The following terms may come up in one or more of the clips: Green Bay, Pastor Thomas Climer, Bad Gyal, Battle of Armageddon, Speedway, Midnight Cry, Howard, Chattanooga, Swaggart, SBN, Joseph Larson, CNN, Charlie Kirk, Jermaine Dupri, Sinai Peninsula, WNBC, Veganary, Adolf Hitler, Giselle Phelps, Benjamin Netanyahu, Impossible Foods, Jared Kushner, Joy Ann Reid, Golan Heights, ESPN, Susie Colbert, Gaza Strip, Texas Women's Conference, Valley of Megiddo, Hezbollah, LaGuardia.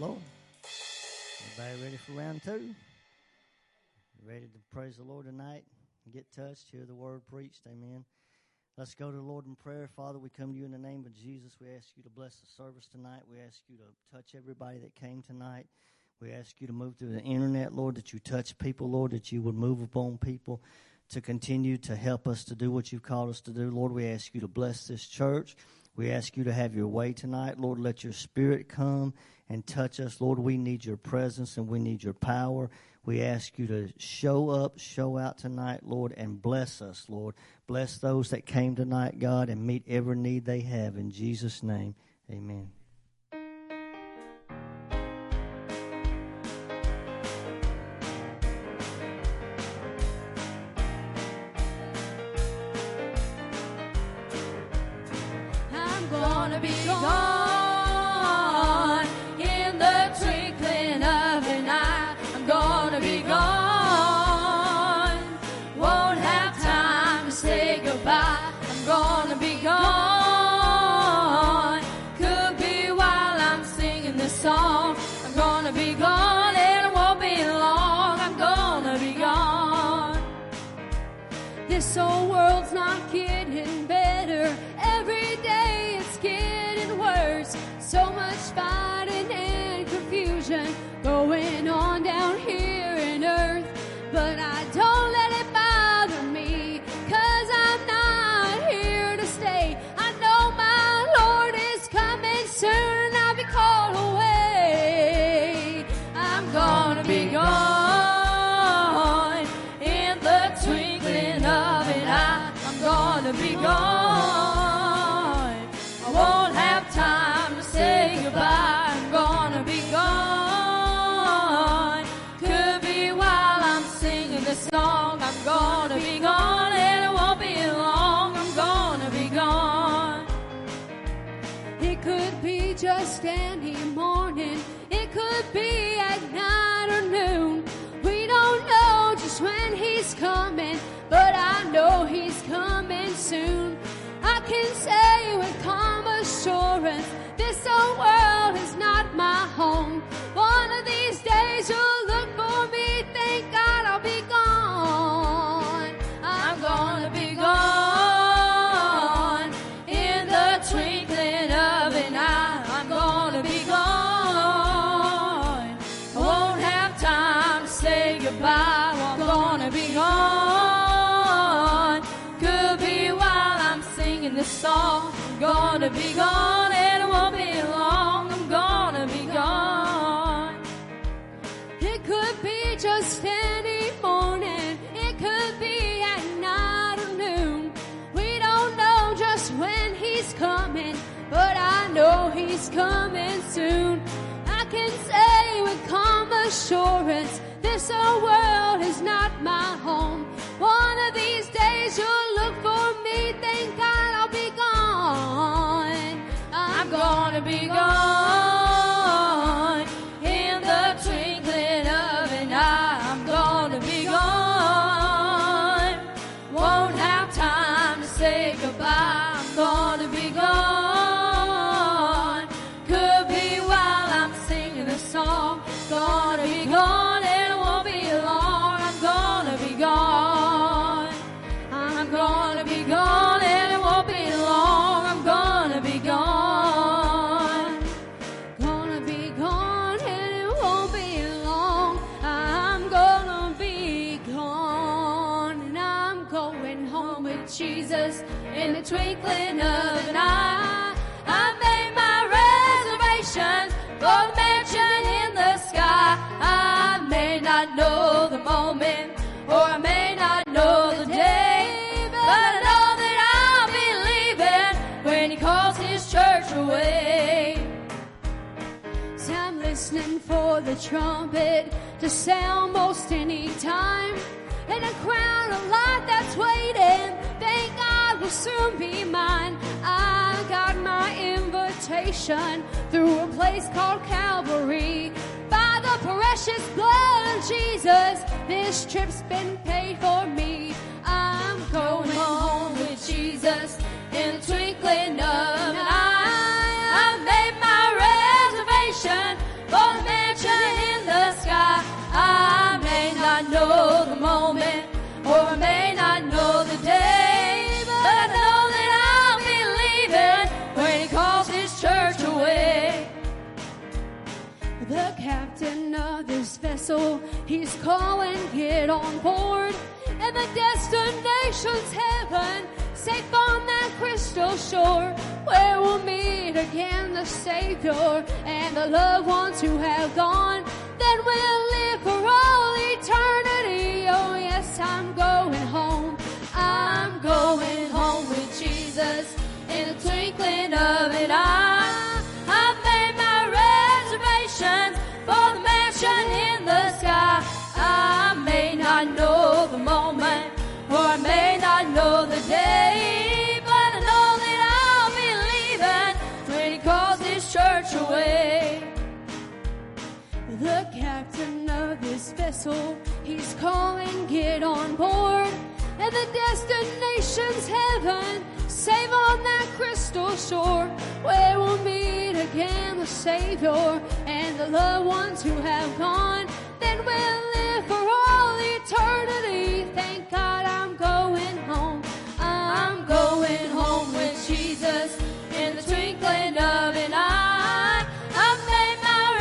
Lord. Everybody ready for round two? Ready to praise the Lord tonight? Get touched, hear the word preached, amen. Let's go to the Lord in prayer. Father, we come to you in the name of Jesus. We ask you to bless the service tonight. We ask you to touch everybody that came tonight. We ask you to move through the internet, Lord, that you touch people, Lord, that you would move upon people to continue to help us to do what you've called us to do. Lord, we ask you to bless this church. We ask you to have your way tonight. Lord, let your spirit come and touch us. Lord, we need your presence and we need your power. We ask you to show up, show out tonight, Lord, and bless us, Lord. Bless those that came tonight, God, and meet every need they have. In Jesus' name, amen. Soon, I can say with calm assurance, this old world is not my home. One of these days you'll look for me, thank God I'll be gone. I'm gonna be gone in the twinkling of an eye. I'm gonna be gone. I won't have time to say goodbye. I'm gonna be gone. Song. I'm gonna be gone and it won't be long. I'm gonna be gone. It could be just any morning. It could be at night or noon. We don't know just when he's coming, but I know he's coming soon. I can say with calm assurance, this old world is not my home. One of these days you'll look for me, thank God. I'm gonna be gone in the twinkling of an eye. I'm gonna be gone. Won't have time to say goodbye. I'm gonna be gone. Could be while I'm singing a song. Gonna be gone and it won't be long. I'm gonna be gone. I'm gonna be gone and it won't be long. I'm gonna be gone. Jesus, in the twinkling of an eye, I made my reservations for the mansion in the sky. I may not know the moment, or I may not know the day, but I know that I'll be leaving when he calls his church away. So I'm listening for the trumpet to sound most any time, and a crowd of light that's waiting, thank God, will soon be mine. I got my invitation through a place called Calvary. By the precious blood of Jesus, this trip's been paid for me. I'm going home with Jesus in the twinkling of an eye. I made my reservation for the captain of this vessel. He's calling, get on board. And the destination's heaven, safe on that crystal shore, where we'll meet again the Savior and the loved ones who have gone. Then we'll live for all eternity. Oh, yes, I'm going home. I'm going home with Jesus in the twinkling of an eye. I've made my reservation for the mansion in the sky. I may not know the moment, or I may not know the day, but I know that I'll be leaving when He calls His church away. The captain of this vessel, he's calling, get on board. And the destination's heaven, save on that crystal shore, where we'll meet again the Savior and the loved ones who have gone. Then we'll live for all eternity. Thank God I'm going home. I'm going home with Jesus in the twinkling of an eye. I've made my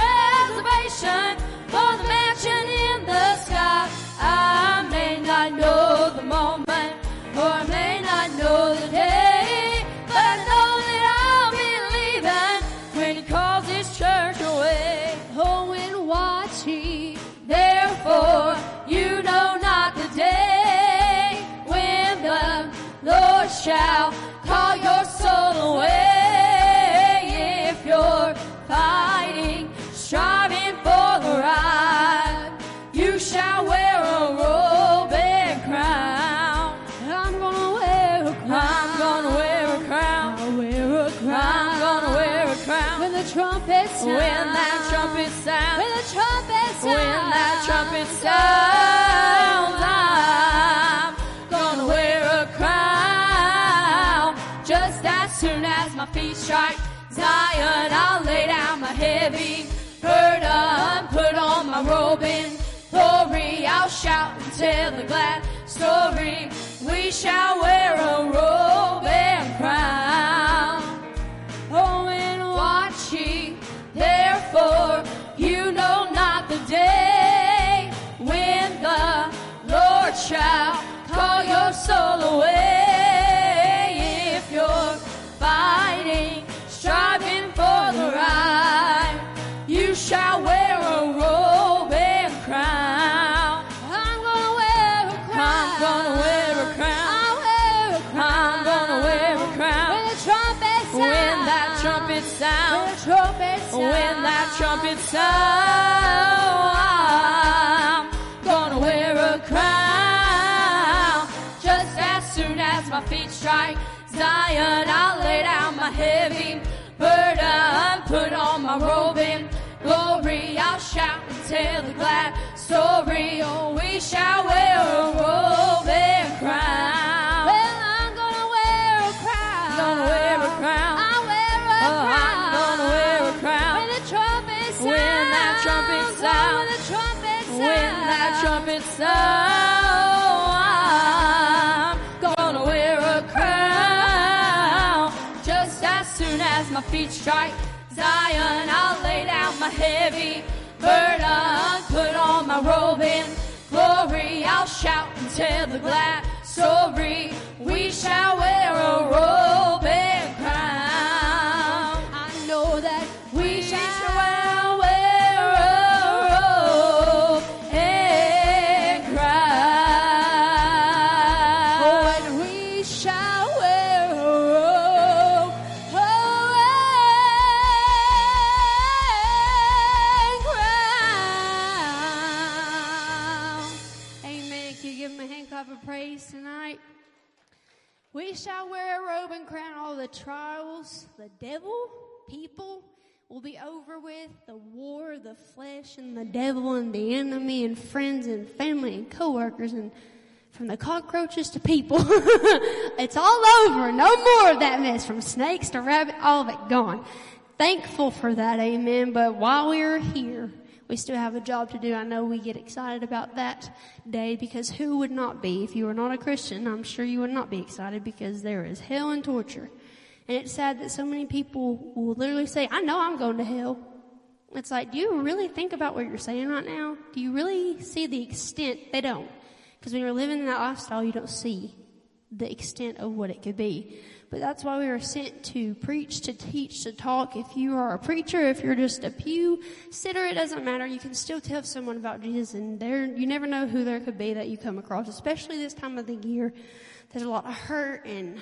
reservation for the mansion in the sky. I may not know the moment, or I may not know the day, but I know that I'll be leaving when He calls His church away. Oh, and watch ye, therefore, you know not the day when the Lord shall call your soul away. If you're fighting, striving for the right, you shall wear a robe and crown. I'm gonna wear a crown. I'm gonna wear a crown. I'll wear a crown. I'm gonna wear a crown. When the trumpet sounds. When that trumpet sounds. When the trumpet sounds. When that trumpet sounds. I'm gonna wear a crown. Just as soon as my feet strike Zion, I'll lay down my heavy burden, put on my robe and glory, I'll shout and tell the glad story. We shall wear a robe and crown. Oh, and watch ye, therefore, you know not the day when the Lord shall call your soul away. If you're fighting, striving for the right, you shall wear a robe and crown. I'm gonna wear a crown. I'm gonna wear a crown. I'll wear a crown. I'm gonna wear a crown. When the trumpet sounds. When that trumpet sounds. When the trumpet sounds. When that trumpet sounds. I'm gonna wear a crown. Just as soon as my feet strike Zion, I'll lay down my heavy burden, put on my robe and glory, I'll shout and tell the glad story. Oh, we shall wear a robe and crown. Well, I'm gonna wear a crown. Gonna wear a crown. I'll wear a crown. I'm gonna wear a crown. When the trumpet sounds. When that trumpet sounds. When the trumpet sounds. When that trumpet sounds. I'm gonna wear a crown. Just as soon as my feet strike Zion, I'll lay down my heavy burden, put on my robe in glory, I'll shout and tell the glad story. We shall wear a robe and crown. I know that we shall wear a robe and crown. Oh, and we shall wear a robe. Praise tonight. We shall wear a robe and crown. All the trials, the devil, people will be over with. The war, the flesh, and the devil, and the enemy, and friends, and family, and co-workers, and from the cockroaches to people. It's all over. No more of that mess. From snakes to rabbit, all of it gone. Thankful for that, amen. But while we are here, we still have a job to do. I know we get excited about that day because who would not be? If you were not a Christian, I'm sure you would not be excited because there is hell and torture. And it's sad that so many people will literally say, I know I'm going to hell. It's like, do you really think about what you're saying right now? Do you really see the extent? They don't. Because when you're living in that lifestyle, you don't see the extent of what it could be. But that's why we were sent to preach, to teach, to talk. If you are a preacher, if you're just a pew sitter, it doesn't matter. You can still tell someone about Jesus, and you never know who there could be that you come across, especially this time of the year. There's a lot of hurt, and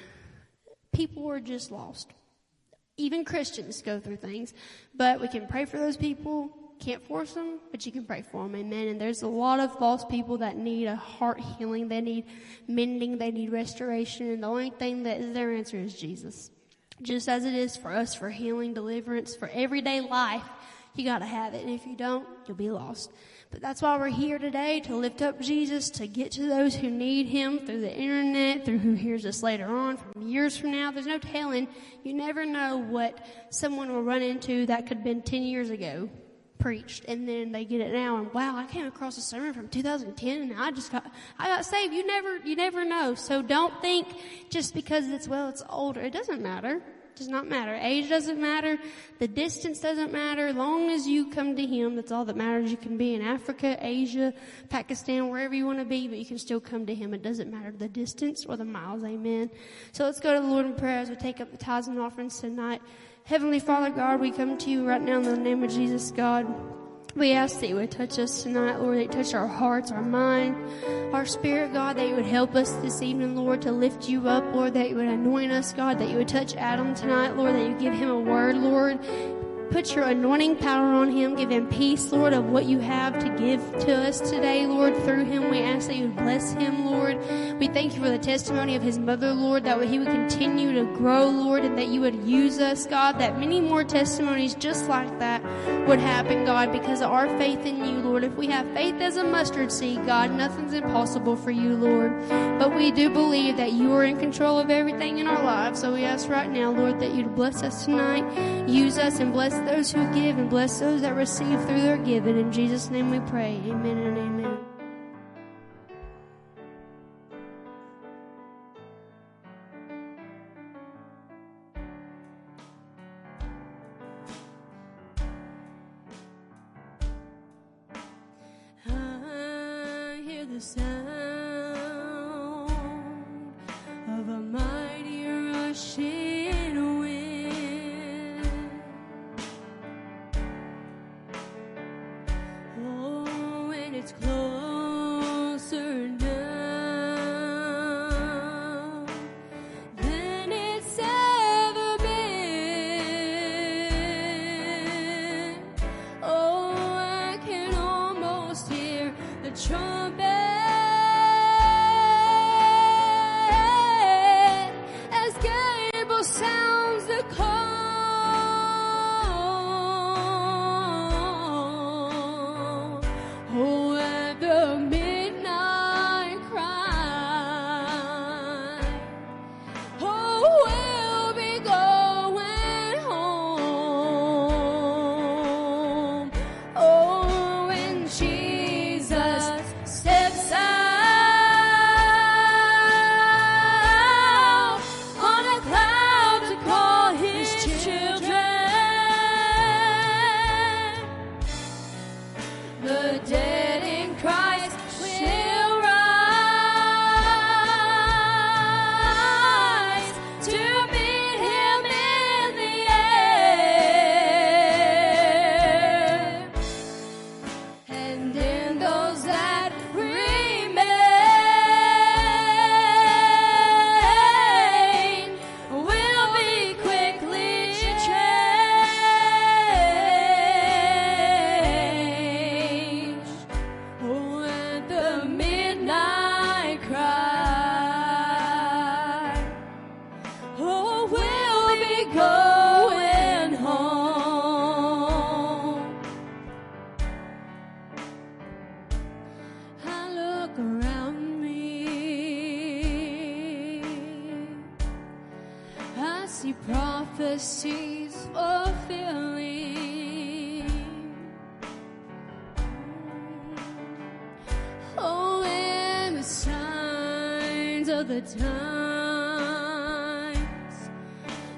people are just lost. Even Christians go through things, but we can pray for those people. Can't force them, but you can pray for them. Amen. And there's a lot of lost people that need a heart healing. They need mending. They need restoration. And the only thing that is their answer is Jesus. Just as it is for us, for healing, deliverance, for everyday life, you got to have it. And if you don't, you'll be lost. But that's why we're here today, to lift up Jesus, to get to those who need him through the internet, through who hears us later on, from years from now. There's no telling. You never know what someone will run into that could have been 10 years ago preached, and then they get it now, and wow, I came across a sermon from 2010 and I got saved. You never know. So don't think just because it's older, it doesn't matter. It does not matter. Age doesn't matter. The distance doesn't matter. As long as you come to him, that's all that matters. You can be in Africa, Asia, Pakistan, wherever you want to be, but you can still come to him. It doesn't matter the distance or the miles. Amen. So let's go to the Lord in prayer as we take up the tithes and offerings tonight. Heavenly Father, God, we come to you right now in the name of Jesus, God. We ask that you would touch us tonight, Lord, that you touch our hearts, our mind, our spirit, God, that you would help us this evening, Lord, to lift you up, Lord, that you would anoint us, God, that you would touch Adam tonight, Lord, that you give him a word, Lord. Put your anointing power on him. Give him peace, Lord, of what you have to give to us today, Lord. Through him, we ask that you would bless him, Lord. We thank you for the testimony of his mother, Lord, that he would continue to grow, Lord, and that you would use us, God, that many more testimonies just like that would happen, God, because of our faith in you, Lord. If we have faith as a mustard seed, God, nothing's impossible for you, Lord. But we do believe that you are in control of everything in our lives, so we ask right now, Lord, that you'd bless us tonight, use us, and bless those who give, and bless those that receive through their giving. In Jesus' name we pray. Amen and amen. I hear the sound of a mighty rushing.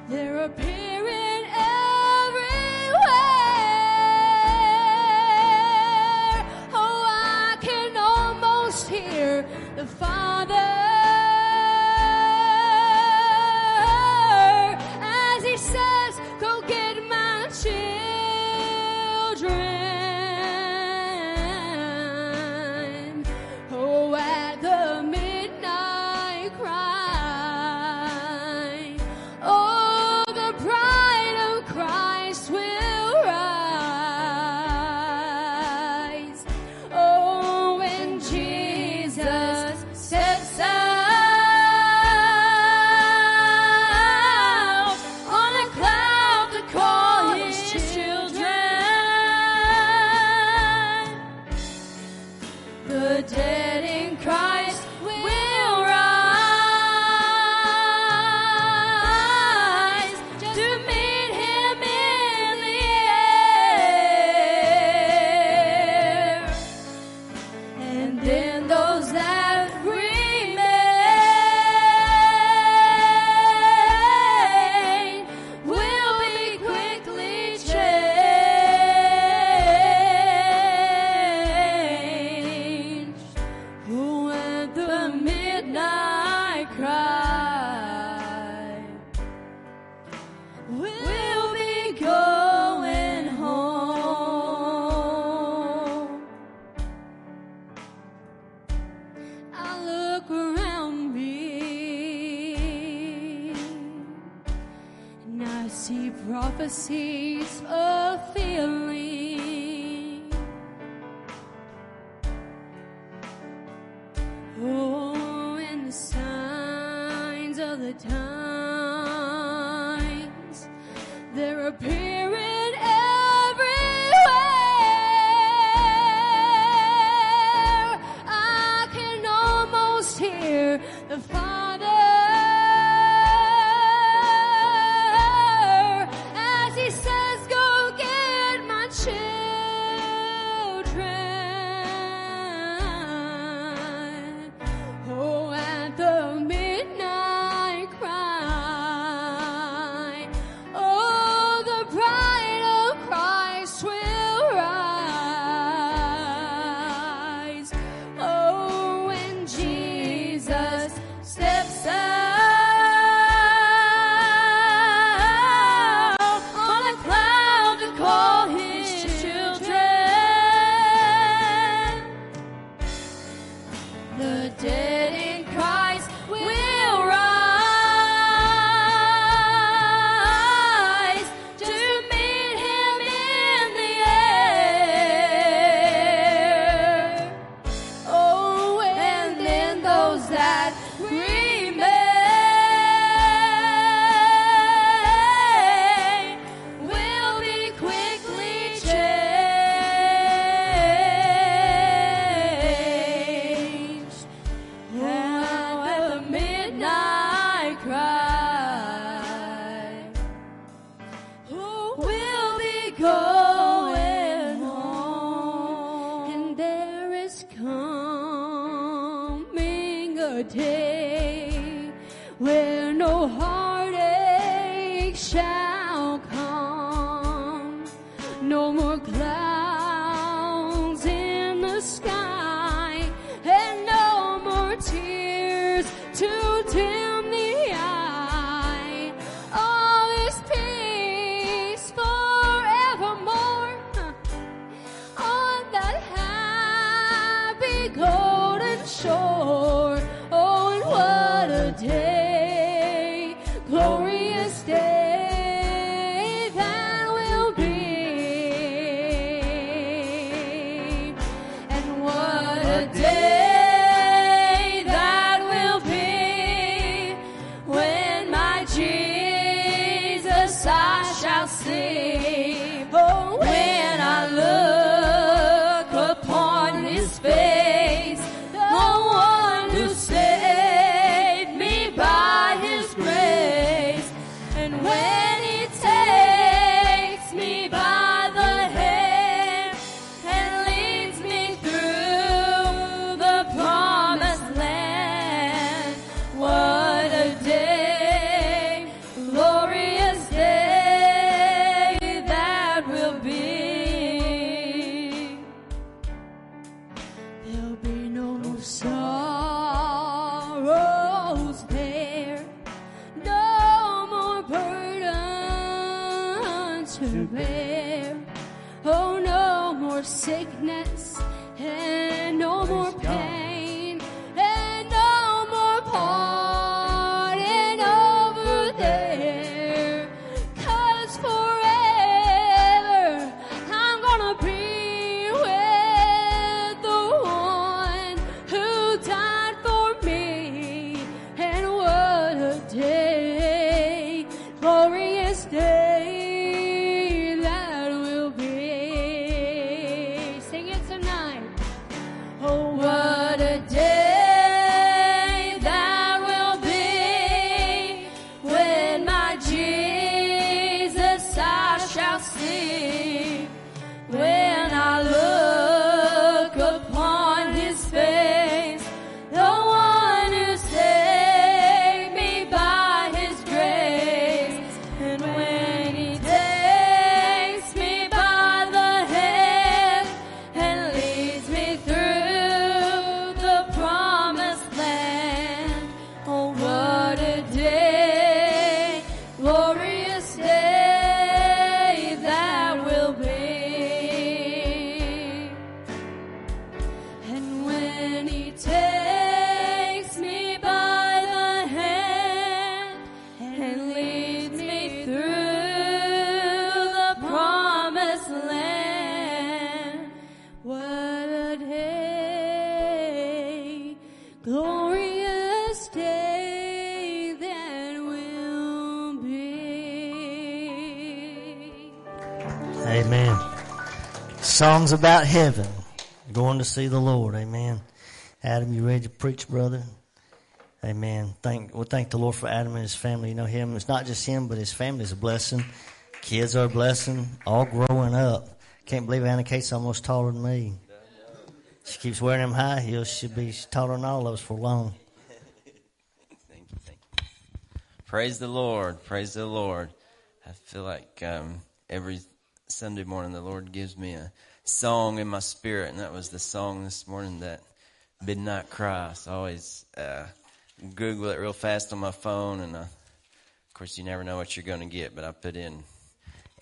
They're appearing everywhere. Embassies of feeling. Oh, and the signs of the times, they're appearing everywhere. I can almost hear the Father. Glorious day that Amen. Songs about heaven. Going to see the Lord. Amen. Adam, you ready to preach, brother? Amen. Thank the Lord for Adam and his family. You know him. It's not just him, but his family is a blessing. Kids are a blessing. All growing up. Can't believe Anna Kate's almost taller than me. She keeps wearing them high heels. She'll be taller than all of us for long. Thank you. Praise the Lord. Praise the Lord. I feel like every Sunday morning the Lord gives me a song in my spirit, and that was the song this morning, that Midnight Cry. So I always Google it real fast on my phone, and of course you never know what you're going to get, but I put in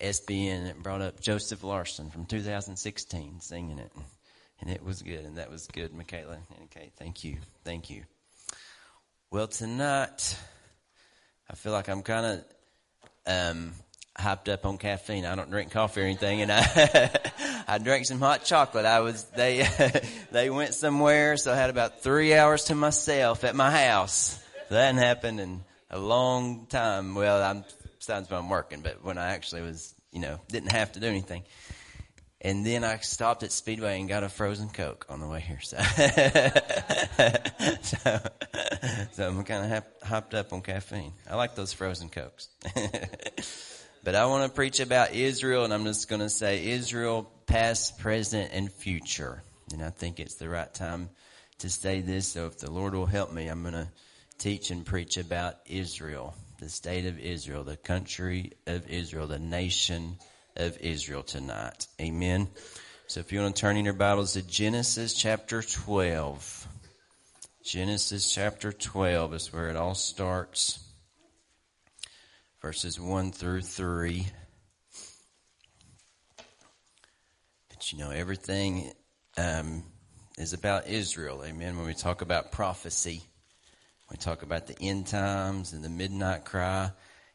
SBN, and it brought up Joseph Larson from 2016 singing it, and it was good, and that was good, Michaela. Okay, thank you. Well, tonight I feel like I'm kind of hyped up on caffeine. I don't drink coffee or anything, and I drank some hot chocolate. They went somewhere, so I had about 3 hours to myself at my house. That hadn't happened in a long time. Well, besides when I'm working, but when I actually was, didn't have to do anything. And then I stopped at Speedway and got a frozen Coke on the way here. So, so I'm kind of hyped up on caffeine. I like those frozen Cokes. But I want to preach about Israel, and I'm just going to say Israel, past, present, and future. And I think it's the right time to say this, so if the Lord will help me, I'm going to teach and preach about Israel, the state of Israel, the country of Israel, the nation of Israel tonight. Amen. So if you want to turn in your Bibles to Genesis chapter 12. Genesis chapter 12 is where it all starts. Verses 1 through 3. But everything is about Israel. Amen. When we talk about prophecy, we talk about the end times and the midnight cry.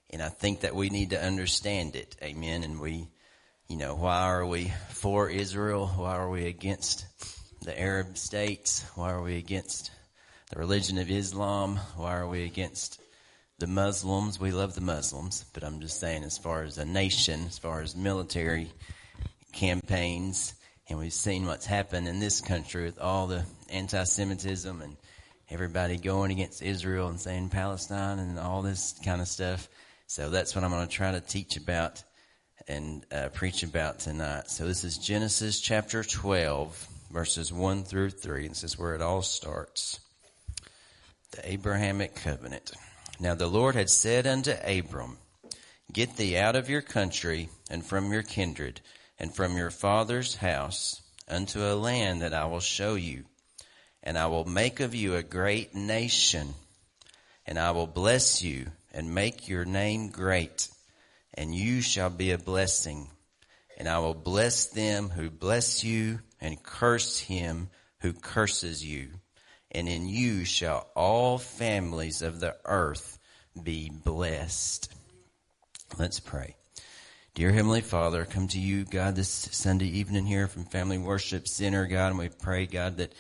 And I think that we need to understand it. Amen. And why are we for Israel? Why are we against the Arab states? Why are we against the religion of Islam? Why are we against the Muslims? We love the Muslims, but I'm just saying, as far as a nation, as far as military campaigns, and we've seen what's happened in this country with all the anti-Semitism and everybody going against Israel and saying Palestine and all this kind of stuff. So that's what I'm going to try to teach about and preach about tonight. So this is Genesis chapter 12, verses 1 through 3. This is where it all starts. The Abrahamic Covenant. Now the Lord had said unto Abram, Get thee out of your country, and from your kindred, and from your father's house, unto a land that I will show you. And I will make of you a great nation, and I will bless you, and make your name great, and you shall be a blessing. And I will bless them who bless you, and curse him who curses you. And in you shall all families of the earth be blessed. Let's pray. Dear Heavenly Father, come to you, God, this Sunday evening here from Family Worship Center, God. And we pray, God, that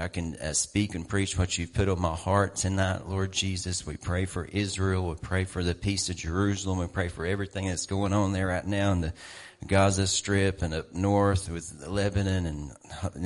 I can speak and preach what you've put on my heart tonight, Lord Jesus. We pray for Israel. We pray for the peace of Jerusalem. We pray for everything that's going on there right now in the Gaza Strip, and up north with Lebanon, and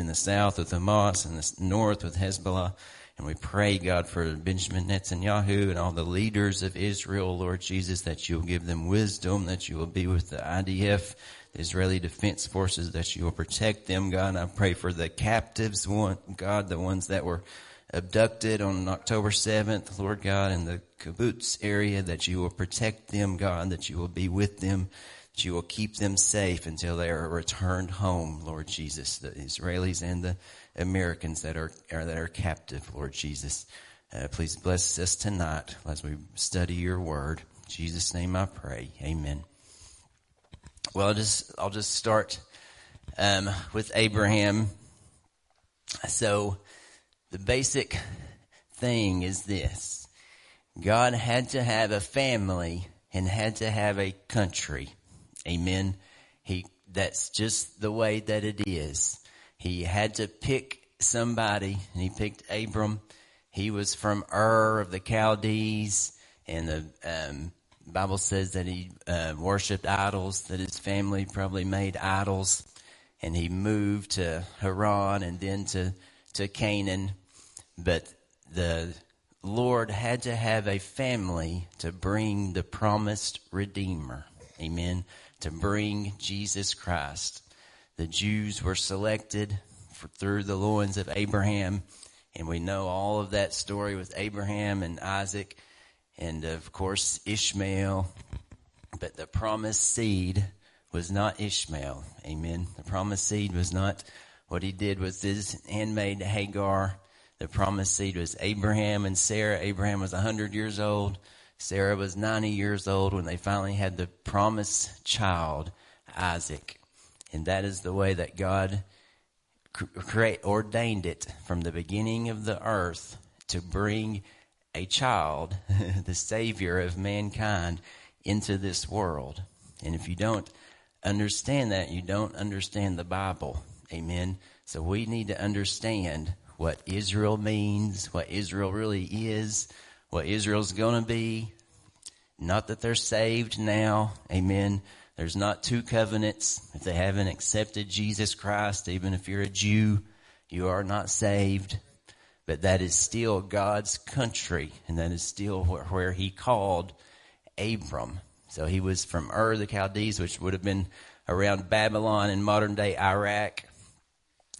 in the south with Hamas, and the north with Hezbollah. And we pray, God, for Benjamin Netanyahu and all the leaders of Israel, Lord Jesus, that you'll give them wisdom, that you will be with the IDF, the Israeli Defense Forces, that you will protect them, God. And I pray for the captives, God, the ones that were abducted on October 7th, Lord God, in the kibbutz area, that you will protect them, God, that you will be with them, that you will keep them safe until they are returned home, Lord Jesus, the Israelis and the Americans that are captive, Lord Jesus. Please bless us tonight as we study your word. In Jesus' name I pray. Amen. Well, I'll just start with Abraham. So the basic thing is this. God had to have a family and had to have a country. Amen. That's just the way that it is. He had to pick somebody, and he picked Abram. He was from Ur of the Chaldees, and The Bible says that he worshipped idols, that his family probably made idols, and he moved to Haran and then to Canaan. But the Lord had to have a family to bring the promised Redeemer, amen, to bring Jesus Christ. The Jews were selected through the loins of Abraham, and we know all of that story with Abraham and Isaac and, of course, Ishmael. But the promised seed was not Ishmael, amen. The promised seed was not what he did with his handmaid Hagar. The promised seed was Abraham and Sarah. Abraham was 100 years old. Sarah was 90 years old when they finally had the promised child, Isaac. And that is the way that God ordained it from the beginning of the earth to bring a child, the Savior of mankind, into this world. And if you don't understand that, you don't understand the Bible. Amen. So we need to understand what Israel means, what Israel really is, what Israel's going to be. Not that they're saved now. Amen. There's not two covenants. If they haven't accepted Jesus Christ, even if you're a Jew, you are not saved. But that is still God's country, and that is still where he called Abram. So he was from Ur of the Chaldees, which would have been around Babylon in modern-day Iraq.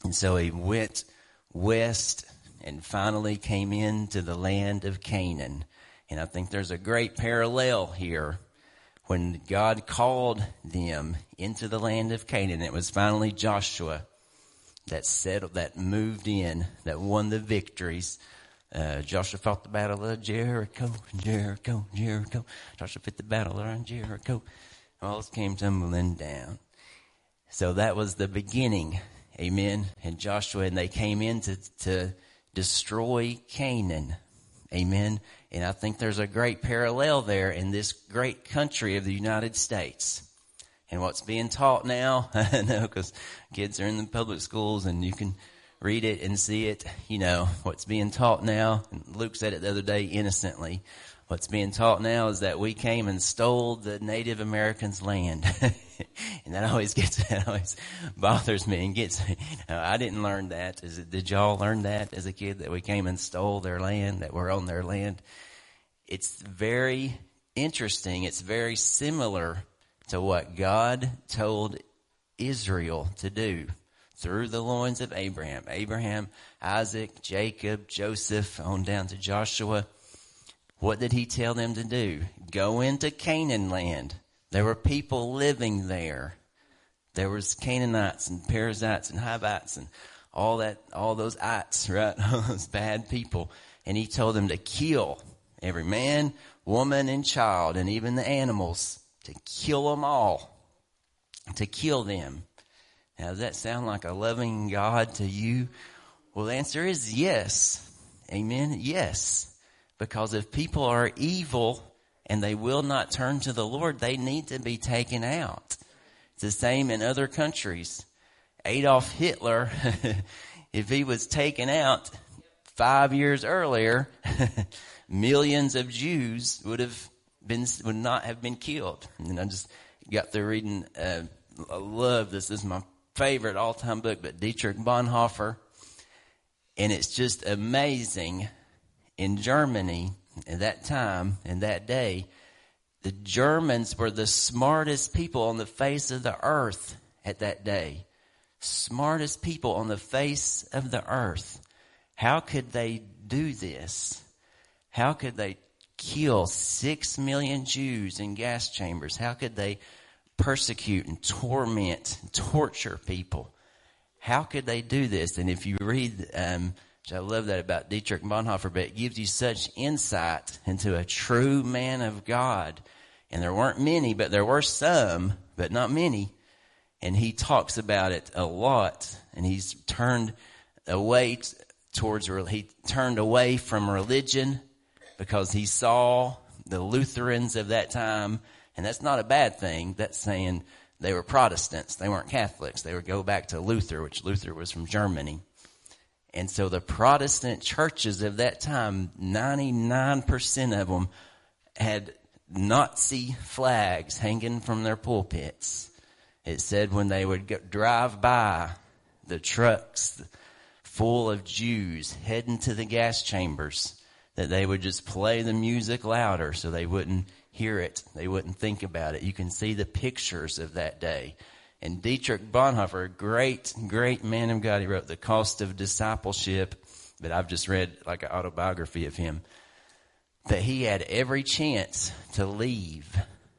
And so he went west and finally came into the land of Canaan. And I think there's a great parallel here. When God called them into the land of Canaan, it was finally Joshua that settled, that moved in, that won the victories. Joshua fought the battle of Jericho. Joshua fought the battle around Jericho. All came tumbling down. So that was the beginning. Amen. And Joshua, and they came in to destroy Canaan. Amen. And I think there's a great parallel there in this great country of the United States. And what's being taught now, I know, because kids are in the public schools and you can read it and see it. You know, what's being taught now, and Luke said it the other day innocently, what's being taught now is that we came and stole the Native Americans' land. And that always bothers me and gets me. No, I didn't learn that. Did y'all learn that as a kid, that we came and stole their land, that we're on their land? It's very interesting. It's very similar to what God told Israel to do through the loins of Abraham. Abraham, Isaac, Jacob, Joseph, on down to Joshua. What did he tell them to do? Go into Canaan land. There were people living there. There was Canaanites and Perizzites and Hivites and all that, all those ites, right? All those bad people. And he told them to kill every man, woman, and child, and even the animals, to kill them all, to kill them. Now, does that sound like a loving God to you? Well, the answer is yes. Amen. Yes. Because if people are evil, and they will not turn to the Lord, they need to be taken out. It's the same in other countries. Adolf Hitler, if he was taken out 5 years earlier, millions of Jews would not have been killed. And I just got through reading, I love this. This is my favorite all-time book, but Dietrich Bonhoeffer. And it's just amazing. In Germany, at that time, in that day, the Germans were the smartest people on the face of the earth at that day. Smartest people on the face of the earth. How could they do this? How could they kill 6 million Jews in gas chambers? How could they persecute and torment, torture people? How could they do this? And if you read, I love that about Dietrich Bonhoeffer, but it gives you such insight into a true man of God. And there weren't many, but there were some, but not many. And he talks about it a lot. And he's turned away from religion because he saw the Lutherans of that time. And that's not a bad thing. That's saying they were Protestants. They weren't Catholics. They would go back to Luther, which Luther was from Germany. And so the Protestant churches of that time, 99% of them had Nazi flags hanging from their pulpits. It said when they would drive by the trucks full of Jews heading to the gas chambers, that they would just play the music louder so they wouldn't hear it. They wouldn't think about it. You can see the pictures of that day. And Dietrich Bonhoeffer, great man of God, he wrote The Cost of Discipleship, but I've just read like an autobiography of him, that he had every chance to leave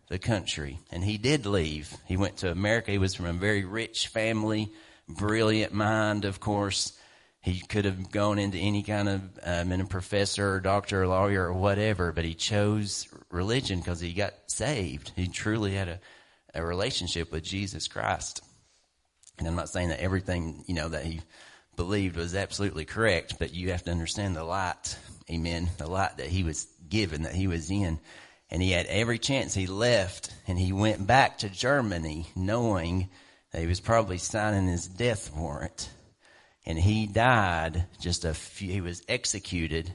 the country. And he did leave. He went to America. He was from a very rich family, brilliant mind, of course. He could have gone into any kind of been a professor or doctor or lawyer or whatever, but he chose religion because he got saved. He truly had a relationship with Jesus Christ. And I'm not saying that everything, that he believed was absolutely correct, but you have to understand the light, amen, the light that he was given, that he was in. And he had every chance. He left and he went back to Germany knowing that he was probably signing his death warrant. And he died he was executed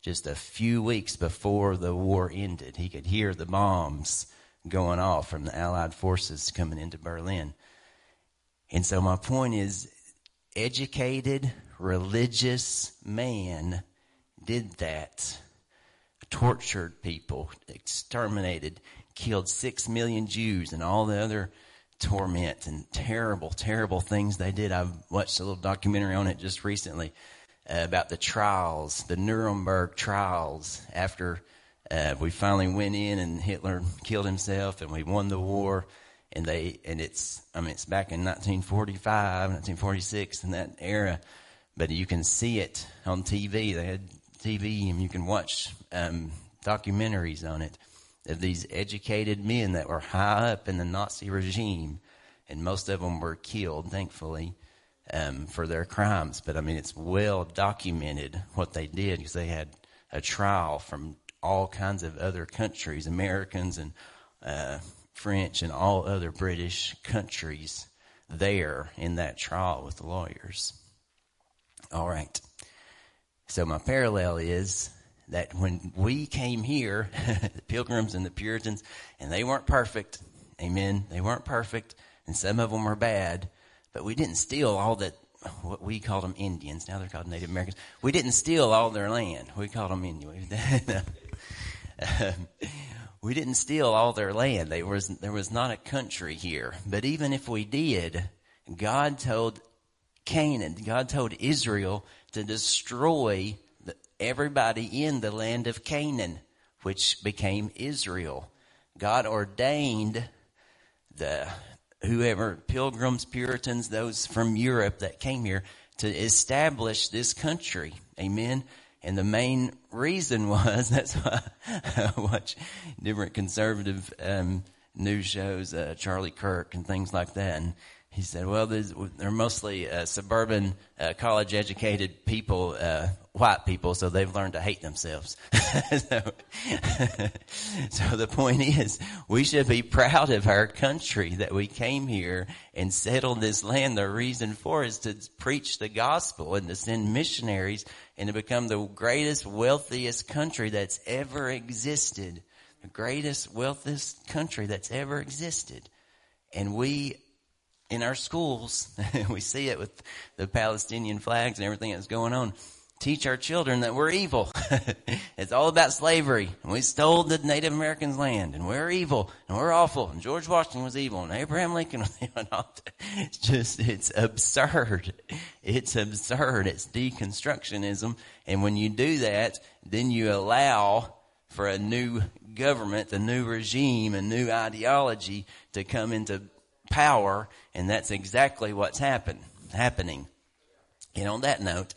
just a few weeks before the war ended. He could hear the bombs going off from the Allied forces coming into Berlin. And so my point is, educated, religious man did that. Tortured people, exterminated, killed 6 million Jews and all the other torment and terrible, terrible things they did. I've watched a little documentary on it just recently about the trials, the Nuremberg trials. After we finally went in and Hitler killed himself and we won the war, it's back in 1945, 1946 in that era, but you can see it on TV. They had TV and you can watch documentaries on it of these educated men that were high up in the Nazi regime, and most of them were killed, thankfully, for their crimes. But it's well documented what they did because they had a trial from all kinds of other countries, Americans and French and all other British countries there in that trial with the lawyers. All right. So my parallel is that when we came here, the Pilgrims and the Puritans, and they weren't perfect, amen, they weren't perfect, and some of them were bad, but we didn't steal all that, what we called them Indians, now they're called Native Americans, we didn't steal all their land, we called them Inuit. We didn't steal all their land, there was not a country here, but even if we did, God told Canaan, God told Israel to destroy everybody in the land of Canaan, which became Israel. God ordained whoever, Pilgrims, Puritans, those from Europe that came here to establish this country. Amen. And the main reason was, that's why I watch different conservative news shows, Charlie Kirk and things like that. And he said, well, they're mostly suburban, college-educated people, white people, so they've learned to hate themselves. So the point is, we should be proud of our country that we came here and settled this land. The reason for it is to preach the gospel and to send missionaries and to become the greatest, wealthiest country that's ever existed. The greatest, wealthiest country that's ever existed. And we... in our schools, we see it with the Palestinian flags and everything that's going on, teach our children that we're evil. It's all about slavery. And we stole the Native Americans' land, and we're evil, and we're awful, and George Washington was evil, and Abraham Lincoln was evil. It's absurd. It's absurd. It's deconstructionism. And when you do that, then you allow for a new government, a new regime, a new ideology to come into power, and that's exactly what's happening. And on that note,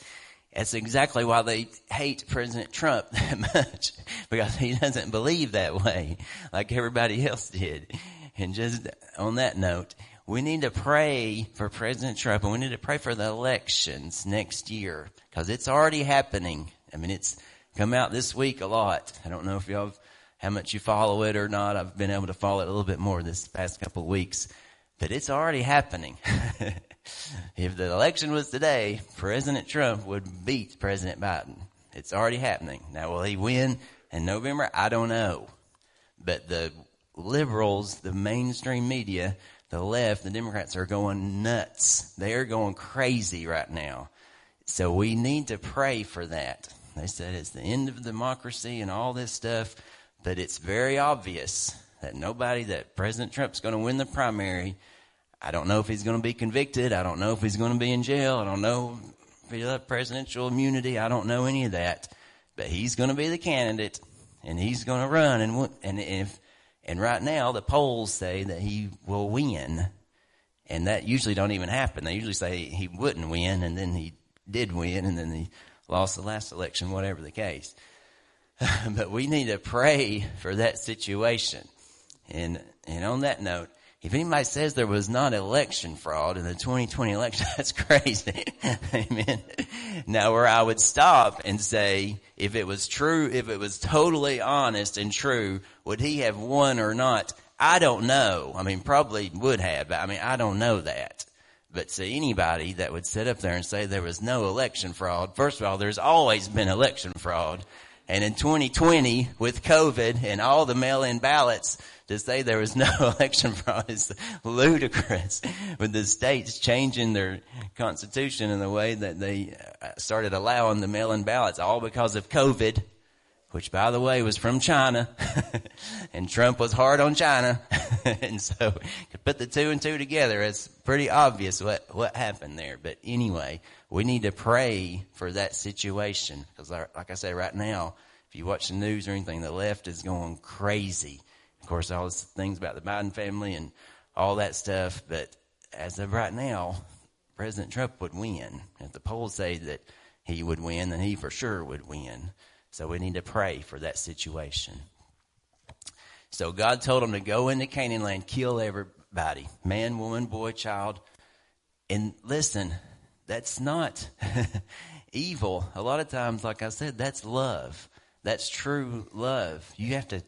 that's exactly why they hate President Trump that much, because he doesn't believe that way like everybody else did. And just on that note, we need to pray for President Trump, and we need to pray for the elections next year, because it's already happening. It's come out this week a lot. I don't know if y'all how much you follow it or not. I've been able to follow it a little bit more this past couple of weeks. But it's already happening. If the election was today, President Trump would beat President Biden. It's already happening. Now, will he win in November? I don't know. But the liberals, the mainstream media, the left, the Democrats are going nuts. They are going crazy right now. So we need to pray for that. They said it's the end of democracy and all this stuff, but it's very obvious that that President Trump's going to win the primary. I don't know if he's going to be convicted. I don't know if he's going to be in jail. I don't know if he'll have presidential immunity. I don't know any of that, but he's going to be the candidate and he's going to run. And right now the polls say that he will win, and that usually don't even happen. They usually say he wouldn't win, and then he did win, and then he lost the last election, whatever the case. But we need to pray for that situation. And on that note, if anybody says there was not election fraud in the 2020 election, that's crazy. Amen. Now, where I would stop and say, if it was true, if it was totally honest and true, would he have won or not? I don't know. I mean, probably would have, but I mean, I don't know that. But see, anybody that would sit up there and say there was no election fraud, first of all, there's always been election fraud. And in 2020, with COVID and all the mail-in ballots, to say there was no election fraud is ludicrous. With the states changing their constitution in the way that they started allowing the mail-in ballots, all because of COVID, which, by the way, was from China. And Trump was hard on China. And so to put the two and two together, it's pretty obvious what happened there. But anyway, we need to pray for that situation. Because like I say, right now, if you watch the news or anything, the left is going crazy. Of course, all those things about the Biden family and all that stuff. But as of right now, President Trump would win. If the polls say that he would win, then he for sure would win. So we need to pray for that situation. So God told them to go into Canaan land, kill everybody, man, woman, boy, child. And listen, that's not evil. A lot of times, like I said, that's love. That's true love. You have to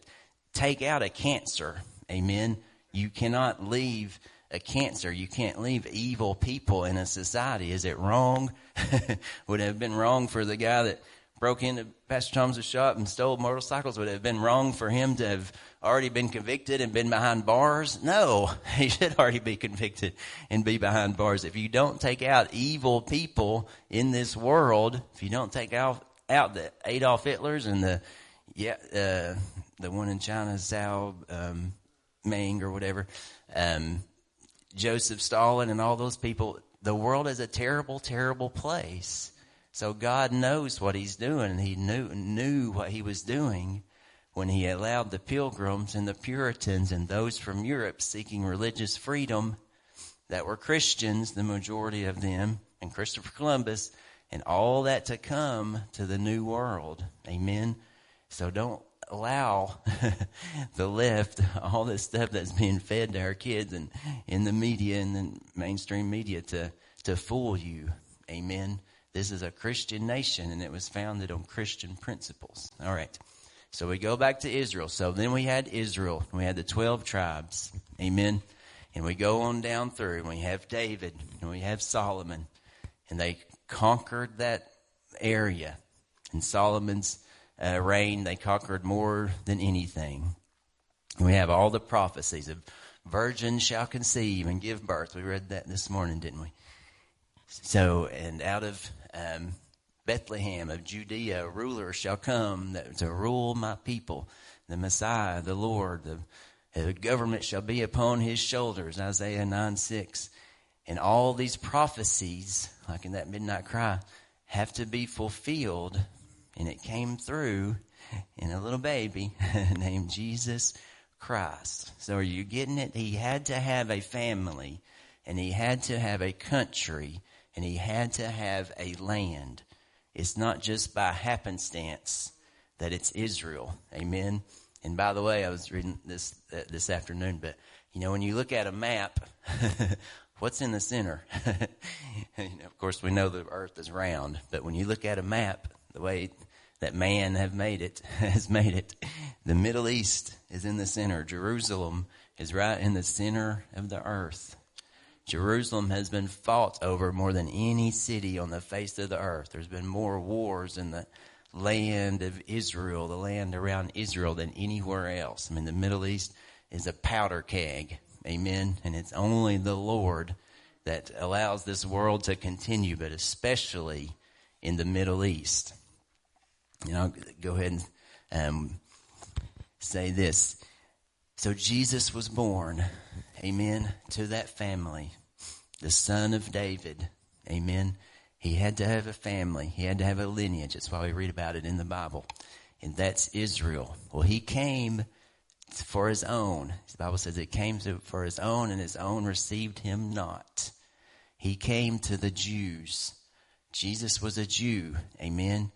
take out a cancer. Amen. You cannot leave a cancer. You can't leave evil people in a society. Is it wrong? Would it have been wrong for the guy that broke into Pastor Thomas' shop and stole motorcycles? Would it have been wrong for him to have already been convicted and been behind bars? No, he should already be convicted and be behind bars. If you don't take out evil people in this world, if you don't take out the Adolf Hitlers and the one in China, Zhao Meng or whatever, Joseph Stalin and all those people, the world is a terrible, terrible place. So God knows what he's doing, and he knew what he was doing when he allowed the Pilgrims and the Puritans and those from Europe seeking religious freedom that were Christians, the majority of them, and Christopher Columbus, and all that to come to the New World. Amen? So don't allow the left, all this stuff that's being fed to our kids and in the media and the mainstream media to fool you. Amen? This is a Christian nation, and it was founded on Christian principles. All right. So we go back to Israel. So then we had Israel. We had the 12 tribes. Amen. And we go on down through, and we have David, and we have Solomon. And they conquered that area. In Solomon's reign, they conquered more than anything. And we have all the prophecies of virgin shall conceive and give birth. We read that this morning, didn't we? So, and out of Bethlehem of Judea, a ruler shall come to rule my people, the Messiah, the Lord. The government shall be upon his shoulders, Isaiah 9:6. And all these prophecies, like in that Midnight Cry, have to be fulfilled. And it came through in a little baby named Jesus Christ. So are you getting it? He had to have a family, and he had to have a country, and he had to have a land. It's not just by happenstance that it's Israel. Amen. And by the way, I was reading this this afternoon, but you know, when you look at a map, what's in the center? You know, of course, we know the earth is round, but when you look at a map, the way that man has made it, the Middle East is in the center. Jerusalem is right in the center of the earth. Jerusalem has been fought over more than any city on the face of the earth. There's been more wars in the land of Israel, the land around Israel, than anywhere else. I mean, the Middle East is a powder keg, amen, and it's only the Lord that allows this world to continue, but especially in the Middle East. And I'll go ahead and say this. So Jesus was born, amen, to that family, the son of David, amen. He had to have a family. He had to have a lineage. That's why we read about it in the Bible. And that's Israel. Well, he came for his own. The Bible says it came for his own, and his own received him not. He came to the Jews. Jesus was a Jew. Amen.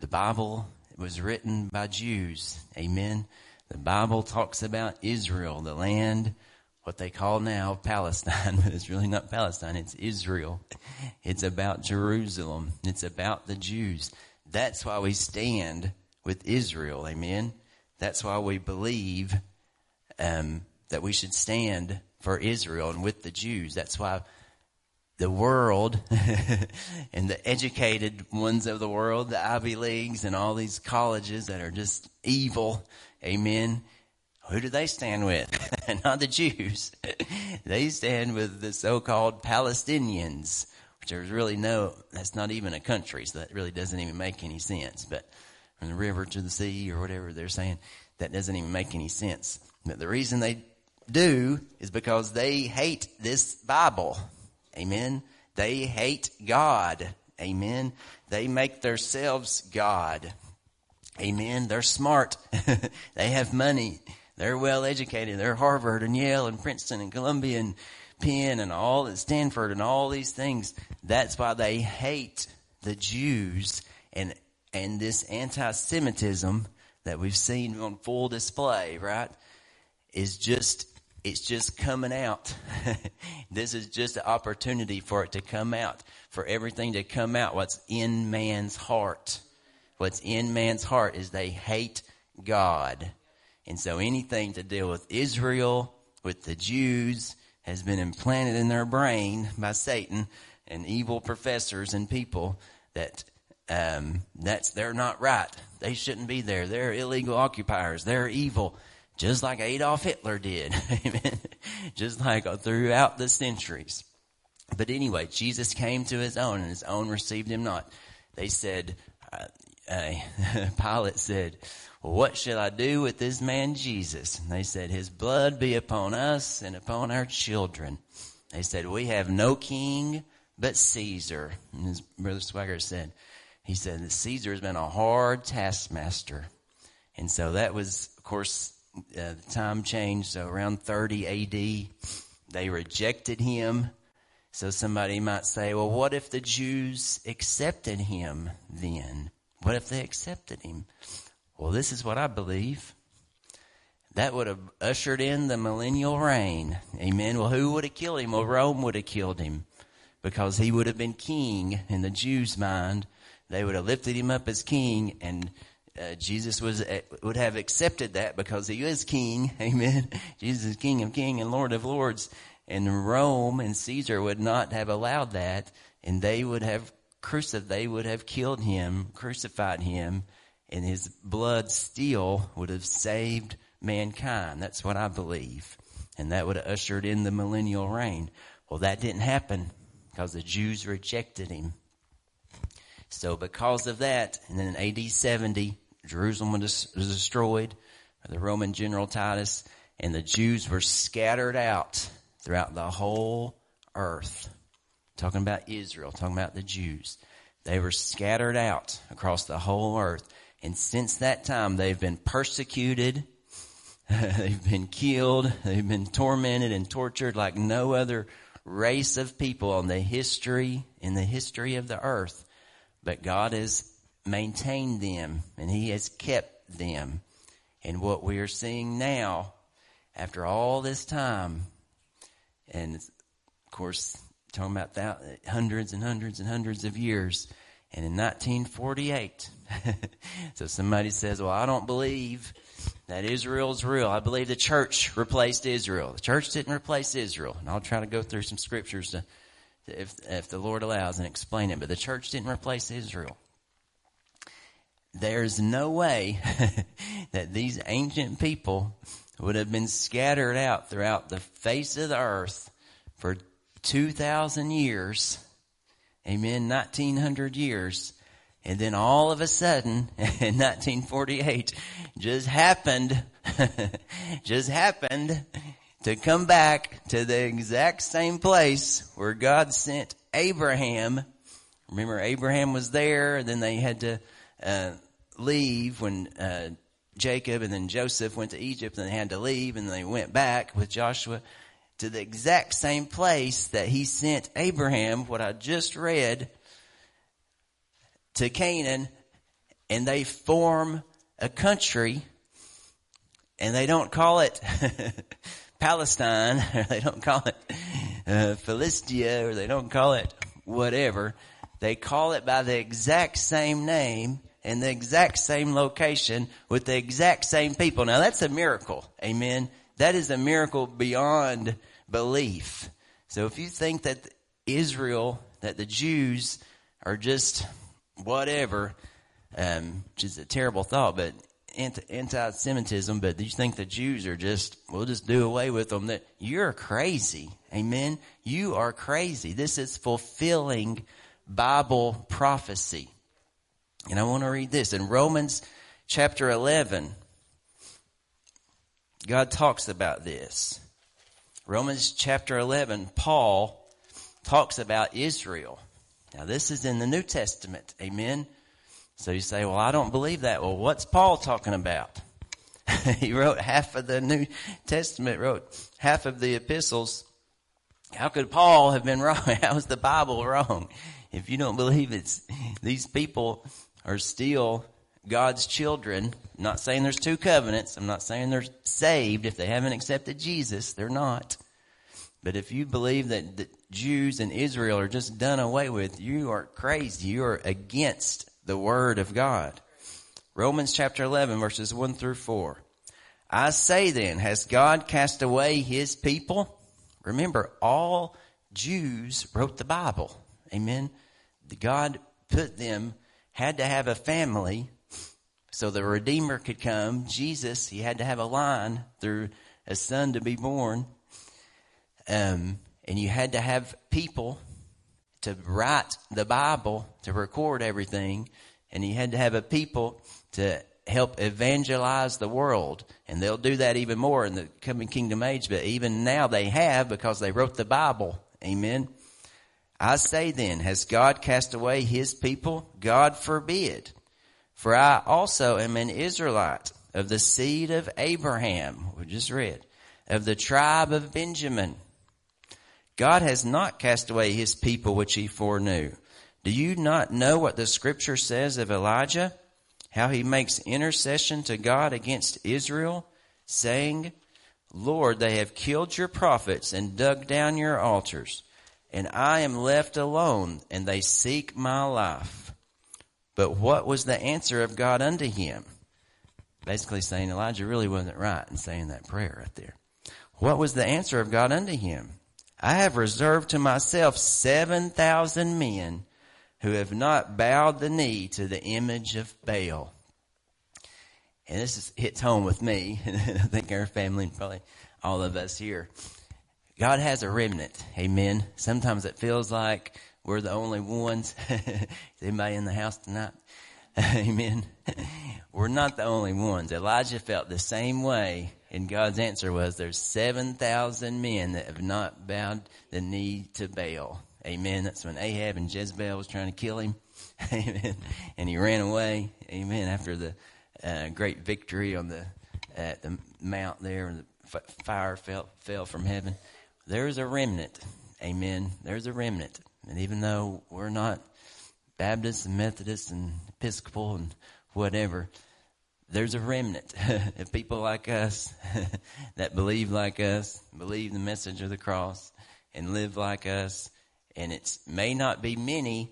The Bible was written by Jews. Amen. The Bible talks about Israel, the land, what they call now Palestine, but it's really not Palestine. It's Israel. It's about Jerusalem. It's about the Jews. That's why we stand with Israel. Amen. That's why we believe that we should stand for Israel and with the Jews. That's why the world and the educated ones of the world, the Ivy Leagues and all these colleges that are just evil, amen, who do they stand with? Not the Jews. They stand with the so-called Palestinians, which there's really no, that's not even a country, so that really doesn't even make any sense. But from the river to the sea or whatever they're saying, that doesn't even make any sense. But the reason they do is because they hate this Bible. Amen. They hate God. Amen. They make themselves God. Amen. They're smart. They have money. They're well educated. They're Harvard and Yale and Princeton and Columbia and Penn and all at Stanford and all these things. That's why they hate the Jews and this anti-Semitism that we've seen on full display, right, is just, it's just coming out. This is just an opportunity for it to come out, for everything to come out, what's in man's heart. What's in man's heart is they hate God. And so anything to deal with Israel, with the Jews, has been implanted in their brain by Satan and evil professors and people that... they're not right. They shouldn't be there. They're illegal occupiers. They're evil, just like Adolf Hitler did. Amen. Just like throughout the centuries. But anyway, Jesus came to his own, and his own received him not. They said, Pilate said, "Well, what shall I do with this man Jesus?" And they said, "His blood be upon us and upon our children." They said, "We have no king but Caesar." And his brother Swagger said, he said that Caesar has been a hard taskmaster. And so that was, of course, the time changed. So around 30 A.D., they rejected him. So somebody might say, well, what if the Jews accepted him then? What if they accepted him? Well, this is what I believe. That would have ushered in the millennial reign. Amen. Well, who would have killed him? Well, Rome would have killed him because he would have been king in the Jews' mind. They would have lifted him up as king, and Jesus would have accepted that because he is king. Amen. Jesus is King of Kings and Lord of Lords. And Rome and Caesar would not have allowed that, and they would have killed him, crucified him, and his blood still would have saved mankind. That's what I believe. And that would have ushered in the millennial reign. Well, that didn't happen because the Jews rejected him. So because of that, and then in AD 70, Jerusalem was destroyed by the Roman general Titus, and the Jews were scattered out throughout the whole earth. Talking about Israel, talking about the Jews. They were scattered out across the whole earth. And since that time, they've been persecuted, they've been killed, they've been tormented and tortured like no other race of people on the history, in the history of the earth. But God has maintained them, and he has kept them. And what we are seeing now, after all this time, and of course, talking about hundreds and hundreds and hundreds of years, and in 1948, so somebody says, well, I don't believe that Israel's real. I believe the church replaced Israel. The church didn't replace Israel. And I'll try to go through some scriptures to if the Lord allows, and explain it. But the church didn't replace Israel. There's no way that these ancient people would have been scattered out throughout the face of the earth for 2,000 years, amen, 1,900 years, and then all of a sudden in 1948 just happened to come back to the exact same place where God sent Abraham. Remember, Abraham was there, and then they had to leave when Jacob and then Joseph went to Egypt, and they had to leave, and they went back with Joshua to the exact same place that he sent Abraham, what I just read, to Canaan, and they form a country, and they don't call it Palestine, or they don't call it Philistia, or they don't call it whatever. They call it by the exact same name and the exact same location with the exact same people. Now, that's a miracle. Amen. That is a miracle beyond belief. So if you think that Israel, that the Jews are just whatever, which is a terrible thought, but anti-Semitism, but you think the Jews are just, we'll just do away with them, that you're crazy. Amen. You are crazy. This is fulfilling Bible prophecy. And I want to read this in Romans chapter 11. God talks about this. Romans chapter 11, Paul talks about Israel. Now, this is in the New Testament. Amen. So you say, well, I don't believe that. Well, what's Paul talking about? He wrote half of the New Testament, wrote half of the epistles. How could Paul have been wrong? How is the Bible wrong? If you don't believe it's these people are still God's children. I'm not saying there's two covenants. I'm not saying they're saved. If they haven't accepted Jesus, they're not. But if you believe that the Jews and Israel are just done away with, you are crazy. You are against the word of God. Romans chapter 11, verses 1 through 4. I say then, has God cast away his people? Remember, all Jews wrote the Bible. Amen. God put them, had to have a family so the Redeemer could come. Jesus, he had to have a line through a son to be born. And you had to have people to write the Bible, to record everything. And you had to have a people to help evangelize the world. And they'll do that even more in the coming kingdom age. But even now they have, because they wrote the Bible. Amen. I say then, has God cast away his people? God forbid. For I also am an Israelite of the seed of Abraham, we just read, of the tribe of Benjamin. God has not cast away his people which he foreknew. Do you not know what the scripture says of Elijah? How he makes intercession to God against Israel, saying, Lord, they have killed your prophets and dug down your altars. And I am left alone, and they seek my life. But what was the answer of God unto him? Basically saying Elijah really wasn't right in saying that prayer right there. What was the answer of God unto him? I have reserved to myself 7,000 men who have not bowed the knee to the image of Baal. And this hits home with me, and I think our family and probably all of us here. God has a remnant, amen. Sometimes it feels like we're the only ones. Is anybody in the house tonight? Amen. We're not the only ones. Elijah felt the same way, and God's answer was, there's 7,000 men that have not bowed the knee to Baal. Amen. That's when Ahab and Jezebel was trying to kill him. Amen. And he ran away, amen, after the great victory on the mount there, and the fire fell from heaven. There's a remnant, amen. There's a remnant. And even though we're not Baptists and Methodists and Episcopal and whatever, there's a remnant of people like us that believe like us, believe the message of the cross, and live like us. And it may not be many,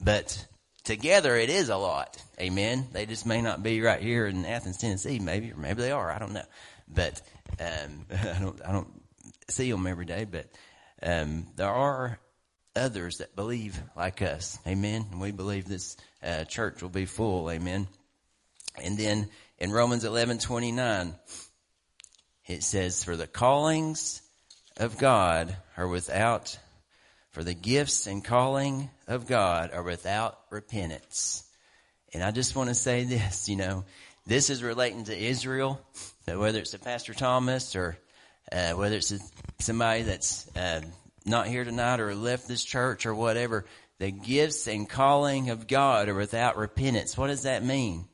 but together it is a lot, amen. They just may not be right here in Athens, Tennessee, maybe, or maybe they are, I don't know. But I don't see them every day, but there are others that believe like us, amen. And we believe this church will be full, amen. And then in Romans 11:29, it says, for the callings of God are without, for the gifts and calling of God are without repentance. And I just want to say this, you know, this is relating to Israel. So whether it's a Pastor Thomas or whether it's somebody that's not here tonight or left this church or whatever, the gifts and calling of God are without repentance. What does that mean?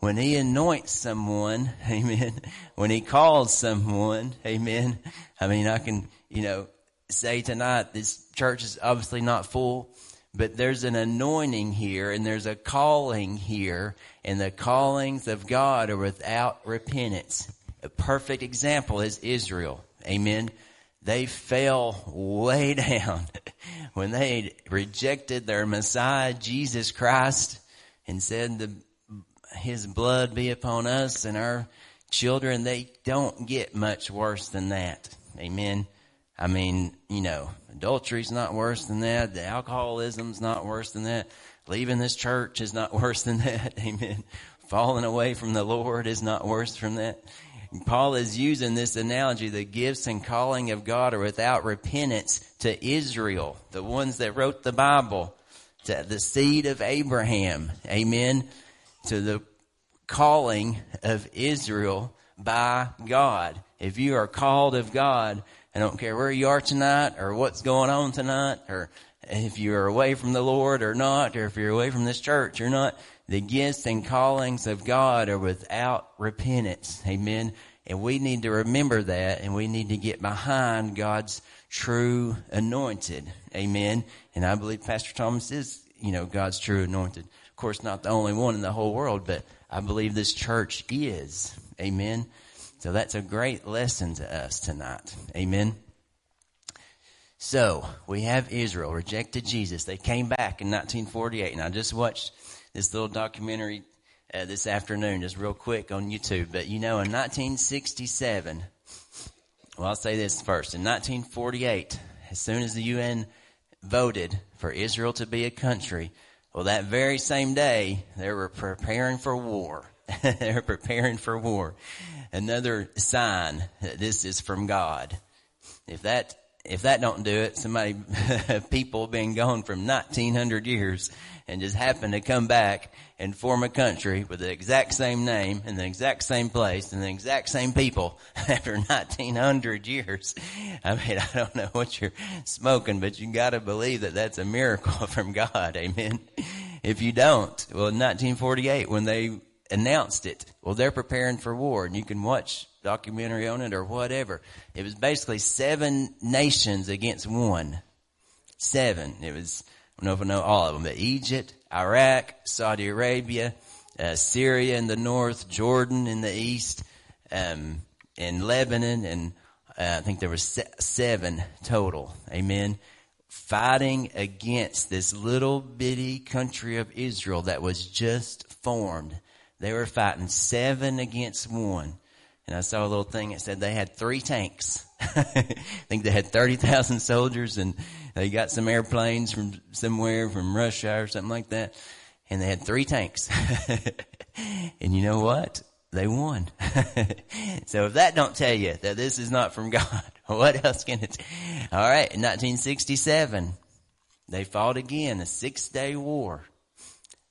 When he anoints someone, amen, when he calls someone, amen, I mean, I can, you know, say tonight this church is obviously not full, but there's an anointing here and there's a calling here, and the callings of God are without repentance. A perfect example is Israel, amen. They fell way down when they rejected their Messiah, Jesus Christ, and said his blood be upon us and our children. They don't get much worse than that. Amen. I mean, you know, adultery's not worse than that. The alcoholism's not worse than that. Leaving this church is not worse than that. Amen. Falling away from the Lord is not worse than that. Paul is using this analogy, the gifts and calling of God are without repentance, to Israel, the ones that wrote the Bible, to the seed of Abraham. Amen. To the calling of Israel by God. If you are called of God, I don't care where you are tonight or what's going on tonight, or if you're away from the Lord or not, or if you're away from this church or not, the gifts and callings of God are without repentance. Amen. And we need to remember that, and we need to get behind God's true anointed. Amen. And I believe Pastor Thomas is, you know, God's true anointed. Of course, not the only one in the whole world, but I believe this church is. Amen. So that's a great lesson to us tonight. Amen. So we have Israel rejected Jesus. They came back in 1948, and I just watched this little documentary this afternoon, just real quick on YouTube. But you know, in 1967, well, I'll say this first. In 1948, as soon as the UN voted for Israel to be a country, well, that very same day, they were preparing for war. They were preparing for war. Another sign that this is from God. If that don't do it, somebody, people been gone from 1900 years and just happen to come back and form a country with the exact same name and the exact same place and the exact same people after 1900 years. I mean, I don't know what you're smoking, but you got to believe that that's a miracle from God. Amen. If you don't, well, in 1948, when they announced it, well, they're preparing for war, and you can watch documentary on it or whatever. It was basically 7 nations against one. 7. It was, I don't know if I know all of them, but Egypt, Iraq, Saudi Arabia, Syria in the north, Jordan in the east, and Lebanon, and I think there were 7 total. Amen. Fighting against this little bitty country of Israel that was just formed. They were fighting 7 against 1. And I saw a little thing that said they had 3 tanks. I think they had 30,000 soldiers, and they got some airplanes from somewhere, from Russia or something like that. And they had 3 tanks. And you know what? They won. So if that don't tell you that this is not from God, what else can it? All right. In 1967, they fought again, a 6-day war.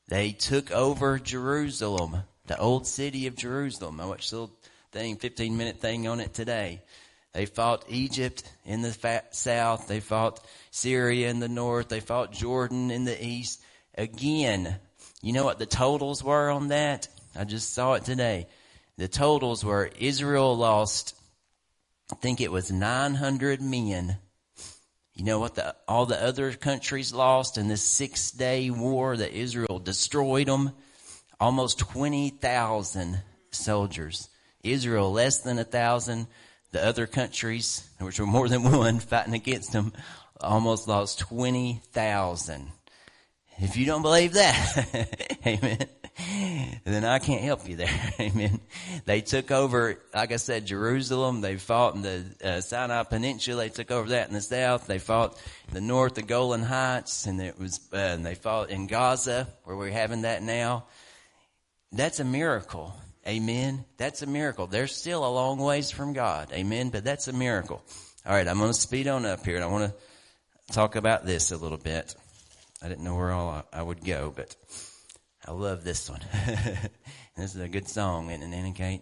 They took over Jerusalem, the old city of Jerusalem. I watched a little thing, 15-minute thing on it today. They fought Egypt in the south. They fought Syria in the north. They fought Jordan in the east. Again, you know what the totals were on that? I just saw it today. The totals were Israel lost, I think it was 900 men. You know what all the other countries lost in this 6-day war that Israel destroyed them? Almost 20,000 soldiers. Israel less than 1,000. The other countries, which were more than one fighting against them, almost lost 20,000. If you don't believe that, amen, then I can't help you there. Amen. They took over, like I said, Jerusalem. They fought in the Sinai Peninsula. They took over that in the south. They fought in the north, the Golan Heights, and they fought in Gaza, where we're having that now. That's a miracle. Amen. That's a miracle. They're still a long ways from God. Amen. But that's a miracle. All right. I'm going to speed on up here, and I want to talk about this a little bit. I didn't know where all I would go, but I love this one. This is a good song, isn't it, Anna Kate?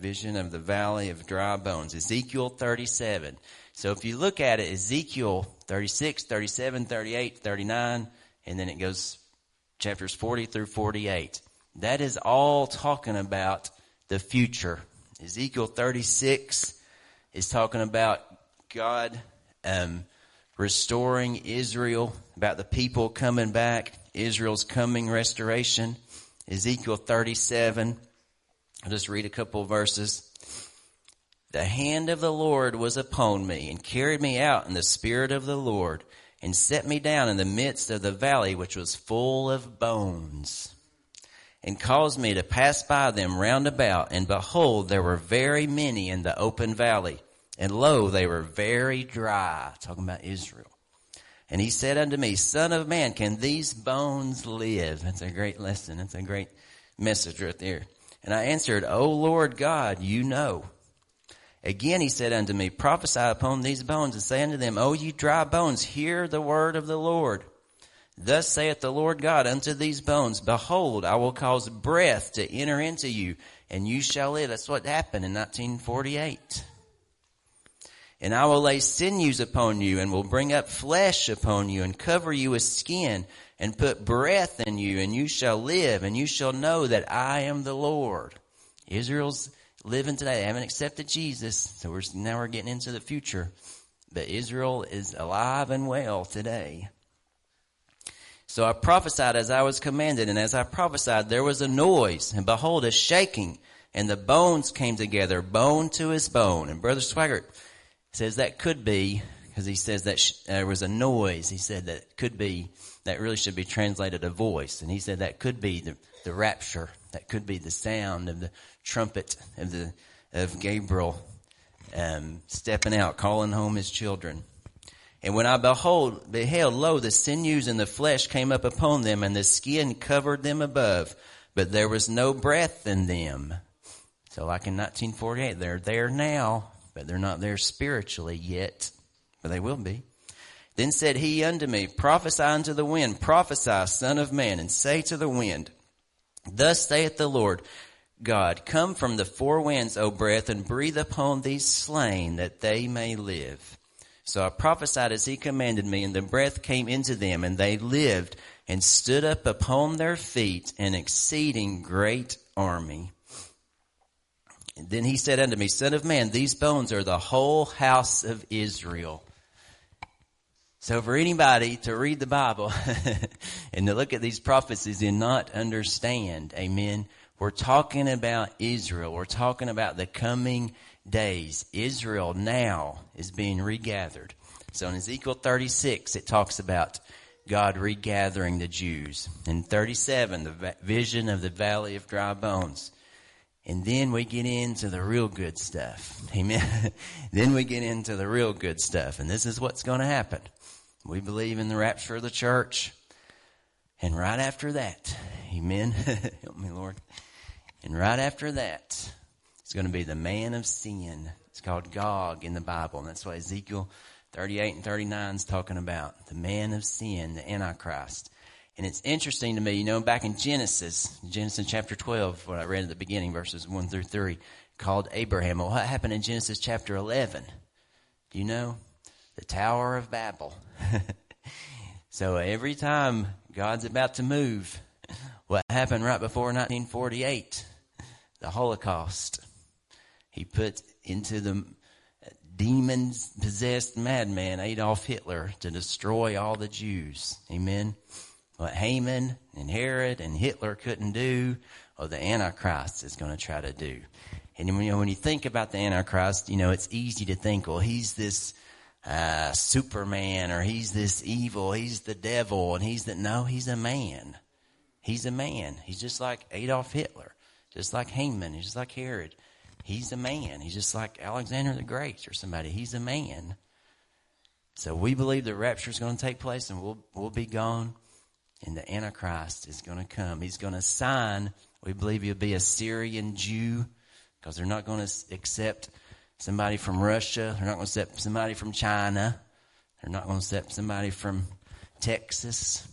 Vision of the Valley of Dry Bones, Ezekiel 37. So if you look at it, Ezekiel 36, 37, 38, 39, and then it goes chapters 40 through 48. That is all talking about the future. Ezekiel 36 is talking about God restoring Israel, about the people coming back, Israel's coming restoration. Ezekiel 37, I'll just read a couple of verses. The hand of the Lord was upon me and carried me out in the spirit of the Lord and set me down in the midst of the valley, which was full of bones, and caused me to pass by them round about. And behold, there were very many in the open valley, and lo, they were very dry. Talking about Israel. And he said unto me, Son of man, can these bones live? That's a great lesson. That's a great message right there. And I answered, O Lord God, you know. Again he said unto me, Prophesy upon these bones, and say unto them, O ye dry bones, hear the word of the Lord. Thus saith the Lord God unto these bones, Behold, I will cause breath to enter into you, and you shall live. That's what happened in 1948. And I will lay sinews upon you, and will bring up flesh upon you, and cover you with skin, and put breath in you, and you shall live, and you shall know that I am the Lord. Israel's living today. They haven't accepted Jesus, so now we're getting into the future. But Israel is alive and well today. So I prophesied as I was commanded, and as I prophesied, there was a noise, and behold, a shaking, and the bones came together, bone to his bone. And Brother Swaggart says that could be, because he says that there was a noise. He said that could be, that really should be translated a voice. And he said that could be the rapture. That could be the sound of the trumpet of Gabriel stepping out, calling home his children. And when I beheld, lo, the sinews and the flesh came up upon them, and the skin covered them above, but there was no breath in them. So like in 1948, they're there now, but they're not there spiritually yet, but they will be. Then said he unto me, Prophesy unto the wind, prophesy, son of man, and say to the wind, Thus saith the Lord God, Come from the four winds, O breath, and breathe upon these slain, that they may live. So I prophesied as he commanded me, and the breath came into them, and they lived, and stood up upon their feet, an exceeding great army. And then he said unto me, Son of man, these bones are the whole house of Israel. So for anybody to read the Bible and to look at these prophecies and not understand, amen, we're talking about Israel. We're talking about the coming days. Israel now is being regathered. So in Ezekiel 36, it talks about God regathering the Jews. In 37, the vision of the Valley of Dry Bones. And then we get into the real good stuff. Amen. Then we get into the real good stuff. And this is what's going to happen. We believe in the rapture of the church. And right after that, amen. Help me, Lord. And right after that, it's going to be the man of sin. It's called Gog in the Bible. And that's what Ezekiel 38 and 39 is talking about. The man of sin, the Antichrist. And it's interesting to me, you know, back in Genesis chapter 12, what I read at the beginning, verses 1 through 3, called Abraham. Well, what happened in Genesis chapter 11? Do you know? The Tower of Babel. So every time God's about to move, what happened right before 1948? The Holocaust. He put into the demon-possessed madman, Adolf Hitler, to destroy all the Jews. Amen? What Haman and Herod and Hitler couldn't do, or the Antichrist is going to try to do. And when you think about the Antichrist, you know, it's easy to think, well, he's this Superman, or he's this evil, he's the devil, and he's a man. He's a man. He's just like Adolf Hitler, just like Haman, just like Herod. He's a man. He's just like Alexander the Great or somebody. He's a man. So we believe the rapture is going to take place, and we'll be gone. And the Antichrist is going to come. He's going to sign. We believe he'll be a Syrian Jew, because they're not going to accept somebody from Russia. They're not going to accept somebody from China. They're not going to accept somebody from Texas.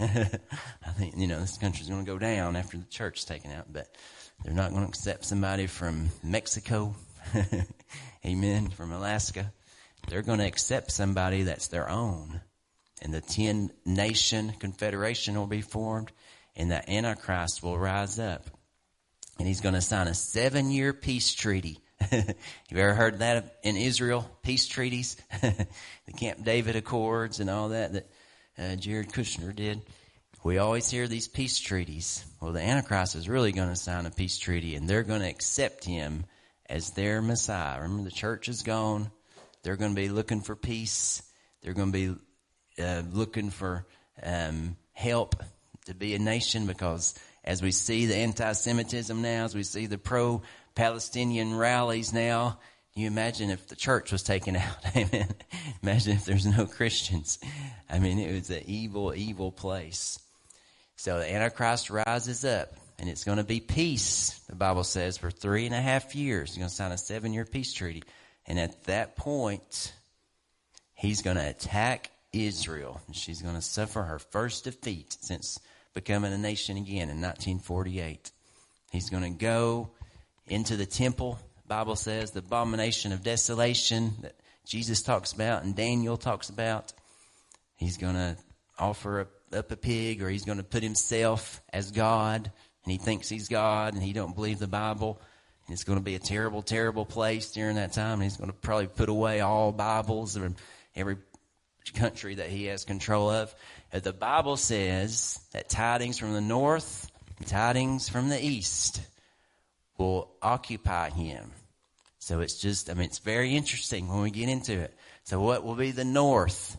I think, you know, this country's going to go down after the church's taken out, but they're not going to accept somebody from Mexico. Amen. From Alaska. They're going to accept somebody that's their own. And the 10-nation confederation will be formed, and the Antichrist will rise up. And he's going to sign a 7-year peace treaty. You ever heard that in Israel? Peace treaties? The Camp David Accords and all that Jared Kushner did. We always hear these peace treaties. Well, the Antichrist is really going to sign a peace treaty, and they're going to accept him as their Messiah. Remember, the church is gone. They're going to be looking for peace. They're going to be looking for help to be a nation, because as we see the anti-Semitism now, as we see the pro-Palestinian rallies now, you imagine if the church was taken out. Amen. Imagine if there's no Christians. I mean, it was an evil, evil place. So the Antichrist rises up, and it's going to be peace, the Bible says, for 3.5 years. He's going to sign a 7-year peace treaty. And at that point, he's going to attack Israel. And she's going to suffer her first defeat since becoming a nation again in 1948. He's going to go into the temple. The Bible says the abomination of desolation that Jesus talks about and Daniel talks about. He's going to offer up a pig, or he's going to put himself as God. And he thinks he's God, and he don't believe the Bible. And it's going to be a terrible, terrible place during that time. And he's going to probably put away all Bibles from every country that he has control of. The Bible says that tidings from the north, tidings from the east will occupy him. So it's just, I mean, it's very interesting when we get into it. So what will be the north?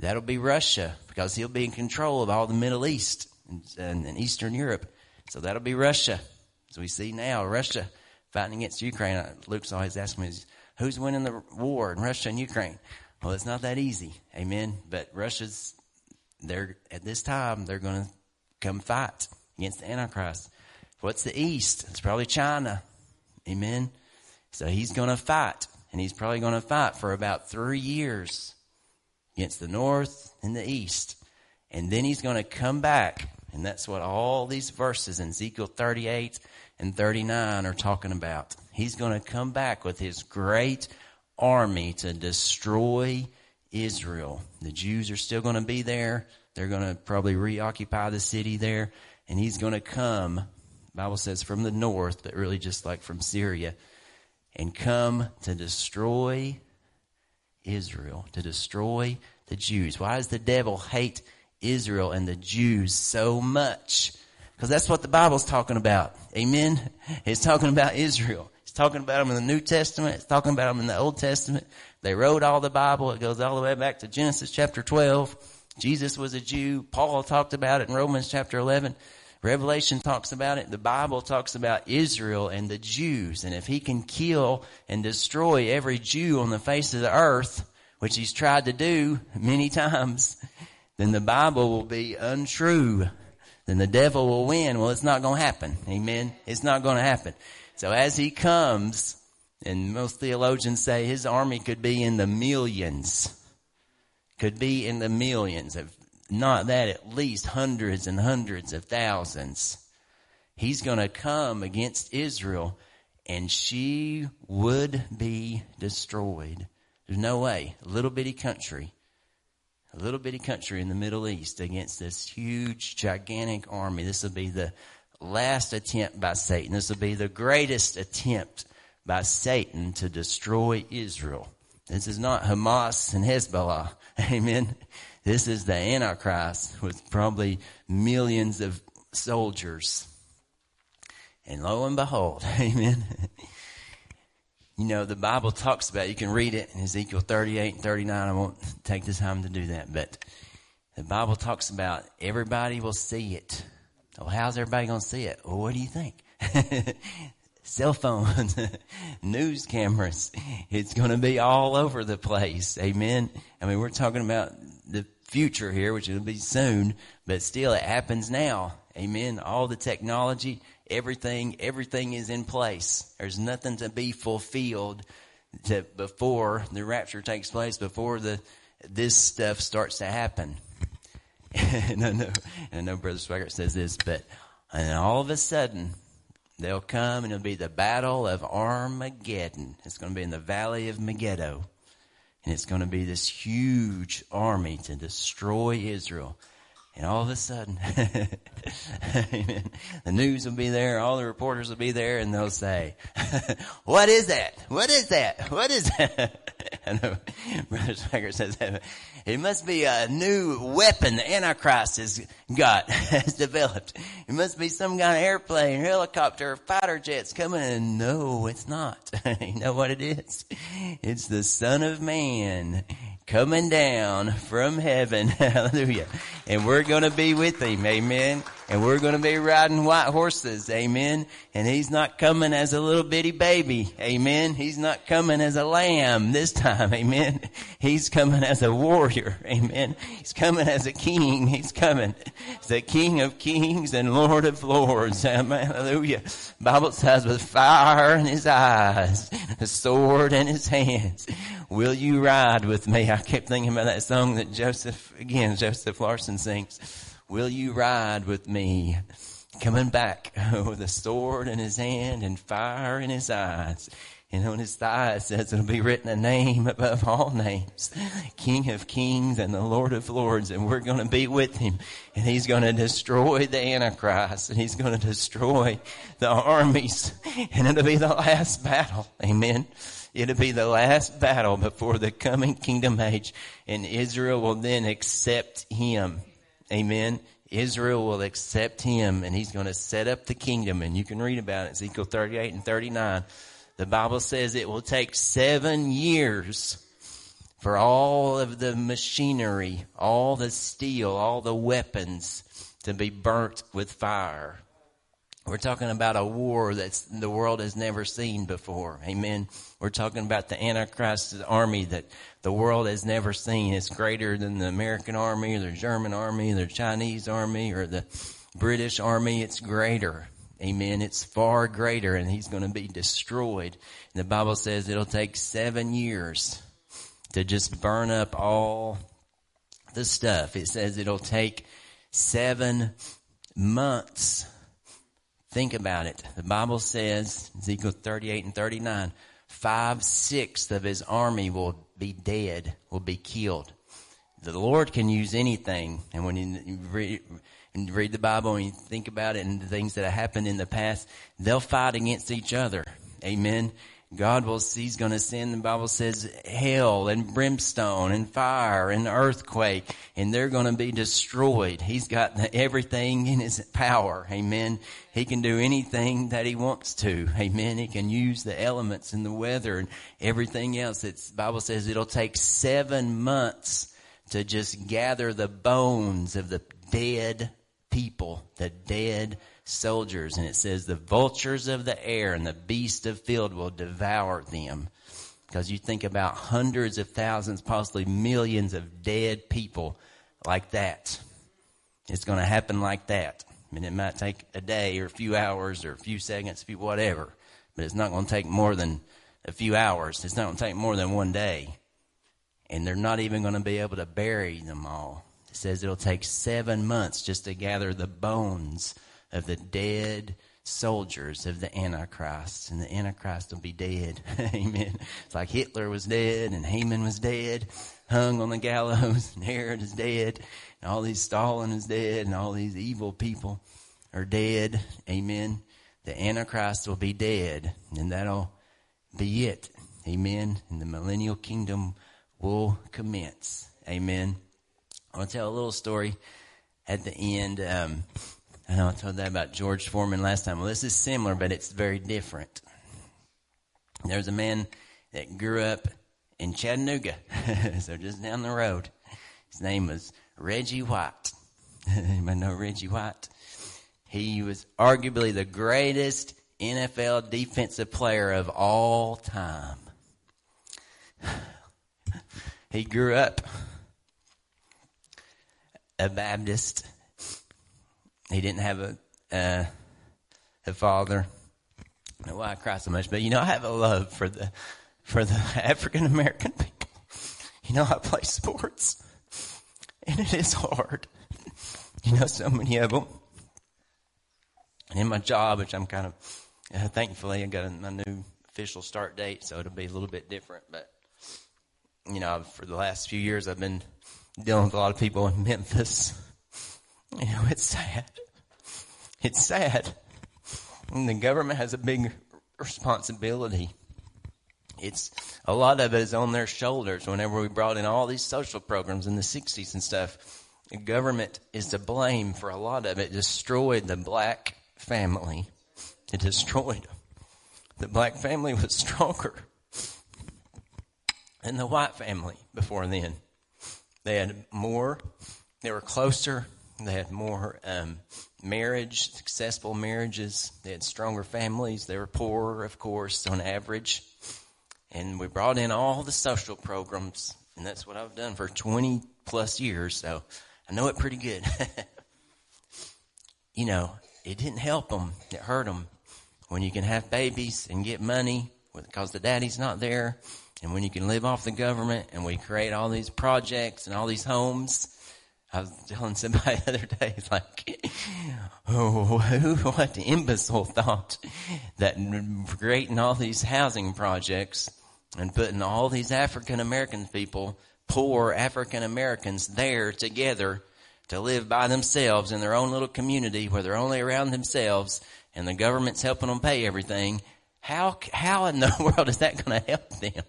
That'll be Russia, because he'll be in control of all the Middle East and Eastern Europe. So that'll be Russia. So we see now Russia fighting against Ukraine. Luke's always asking me, who's winning the war in Russia and Ukraine? Well, it's not that easy. Amen. But they're at this time, they're going to come fight against the Antichrist. What's the East? It's probably China. Amen. So he's going to fight, and he's probably going to fight for about 3 years against the North and the East. And then he's going to come back. And that's what all these verses in Ezekiel 38 and 39 are talking about. He's going to come back with his great army to destroy Israel. The Jews are still going to be there. They're going to probably reoccupy the city there. And he's going to come, the Bible says, from the north, but really just like from Syria, and come to destroy Israel, to destroy the Jews. Why does the devil hate Israel and the Jews so much? Because that's what the Bible's talking about. Amen. It's talking about Israel. It's talking about them in the New Testament. It's talking about them in the Old Testament. They wrote all the Bible. It goes all the way back to Genesis chapter 12. Jesus was a Jew. Paul talked about it in Romans chapter 11. Revelation talks about it. The Bible talks about Israel and the Jews. And if he can kill and destroy every Jew on the face of the earth, which he's tried to do many times, then the Bible will be untrue. Then the devil will win. Well, it's not going to happen. Amen. It's not going to happen. So as he comes, and most theologians say his army could be in the millions. Could be in the millions. If not that, at least hundreds and hundreds of thousands. He's going to come against Israel, and she would be destroyed. There's no way. A little bitty country. A little bitty country in the Middle East against this huge, gigantic army. This will be the last attempt by Satan. This will be the greatest attempt by Satan to destroy Israel. This is not Hamas and Hezbollah. Amen. This is the Antichrist with probably millions of soldiers. And lo and behold, amen. You know, the Bible talks about, you can read it in Ezekiel 38 and 39. I won't take the time to do that. But the Bible talks about everybody will see it. Well, how's everybody going to see it? Well, what do you think? Cell phones, news cameras. It's going to be all over the place. Amen. I mean, we're talking about the future here, which will be soon, but still it happens now. Amen. All the technology, everything is in place. There's nothing to be fulfilled before the rapture takes place, before this stuff starts to happen. And I know Brother Swaggart says this, but and all of a sudden they'll come and it'll be the Battle of Armageddon. It's going to be in the Valley of Megiddo. And it's going to be this huge army to destroy Israel. And all of a sudden, amen, the news will be there, all the reporters will be there, and they'll say, what is that? What is that? What is that? I know Brother Swaggart says that. It must be a new weapon the Antichrist has developed. It must be some kind of airplane, helicopter, fighter jets coming in. No, it's not. You know what it is? It's the Son of Man coming down from heaven. Hallelujah. And we're going to be with him. Amen. And we're going to be riding white horses. Amen. And he's not coming as a little bitty baby. Amen. He's not coming as a lamb this time. Amen. He's coming as a warrior. Amen. He's coming as a king. He's coming as the King of Kings and Lord of Lords. Amen. Hallelujah. The Bible says with fire in his eyes, a sword in his hands. Will you ride with me? I kept thinking about that song that Joseph Larson sings. Will you ride with me? Coming back with a sword in his hand and fire in his eyes. And on his thigh it says it'll be written a name above all names. King of Kings and the Lord of Lords. And we're going to be with him. And he's going to destroy the Antichrist. And he's going to destroy the armies. And it'll be the last battle. Amen. It'll be the last battle before the coming kingdom age. And Israel will then accept him. Amen. Israel will accept him, and he's going to set up the kingdom. And you can read about it, Ezekiel 38 and 39. The Bible says it will take 7 years for all of the machinery, all the steel, all the weapons to be burnt with fire. We're talking about a war that the world has never seen before. Amen. We're talking about the Antichrist's army that the world has never seen. It's greater than the American army or the German army, or the Chinese army or the British army. It's greater. Amen. It's far greater, and he's going to be destroyed. And the Bible says it'll take 7 years to just burn up all the stuff. It says it'll take 7 months. Think about it. The Bible says, Ezekiel 38 and 39, 5/6 of his army will be dead, will be killed. The Lord can use anything. And when you read the Bible and you think about it and the things that have happened in the past, they'll fight against each other. Amen. He's going to send, the Bible says, hell and brimstone and fire and earthquake, and they're going to be destroyed. He's got everything in his power. Amen. He can do anything that he wants to. Amen. He can use the elements and the weather and everything else. The Bible says it'll take 7 months to just gather the bones of the dead people, the dead soldiers. And it says the vultures of the air and the beasts of field will devour them. Because you think about hundreds of thousands, possibly millions of dead people like that. It's going to happen like that. I mean, it might take a day or a few hours or a few seconds, whatever. But it's not going to take more than a few hours. It's not going to take more than one day. And they're not even going to be able to bury them all. It says it'll take 7 months just to gather the bones of the dead soldiers of the Antichrist. And the Antichrist will be dead. Amen. It's like Hitler was dead and Haman was dead, hung on the gallows, and Herod is dead, and all these Stalin is dead, and all these evil people are dead. Amen. The Antichrist will be dead, and that'll be it. Amen. And the millennial kingdom will commence. Amen. I want to tell a little story at the end. I know I told that about George Foreman last time. Well, this is similar, but it's very different. There's a man that grew up in Chattanooga, so just down the road. His name was Reggie White. Anybody know Reggie White? He was arguably the greatest NFL defensive player of all time. He grew up a Baptist. He didn't have a father. I don't know why I cry so much, but I have a love for the African American people. I play sports, and it is hard. So many of them. And in my job, which I'm kind of, thankfully, I got my new official start date, so it'll be a little bit different. But, for the last few years, I've been dealing with a lot of people in Memphis. It's sad. It's sad. And the government has a big responsibility. It's a lot of it is on their shoulders. Whenever we brought in all these social programs in the 60s and stuff, the government is to blame for a lot of it. It destroyed the black family. It destroyed them. The black family was stronger than the white family before then. They had more. They were closer. They had more marriage, successful marriages. They had stronger families. They were poorer, of course, on average. And we brought in all the social programs, and that's what I've done for 20-plus years, so I know it pretty good. It didn't help them. It hurt them. When you can have babies and get money because the daddy's not there, and when you can live off the government, and we create all these projects and all these homes. I was telling somebody the other day, it's like, what imbecile thought that creating all these housing projects and putting all these African-American people, poor African-Americans there together to live by themselves in their own little community where they're only around themselves and the government's helping them pay everything. How in the world is that going to help them?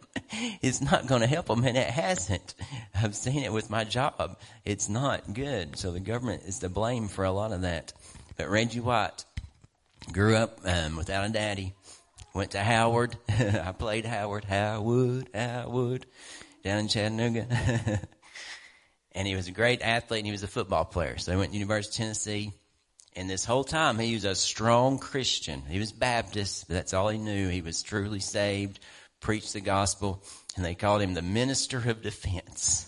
It's not going to help them, and it hasn't. I've seen it with my job. It's not good. So the government is to blame for a lot of that. But Reggie White grew up without a daddy, went to Howard. I played Howard, down in Chattanooga. And he was a great athlete, and he was a football player. So he went to University of Tennessee. And this whole time, he was a strong Christian. He was Baptist, but that's all he knew. He was truly saved, preached the gospel, and they called him the minister of defense.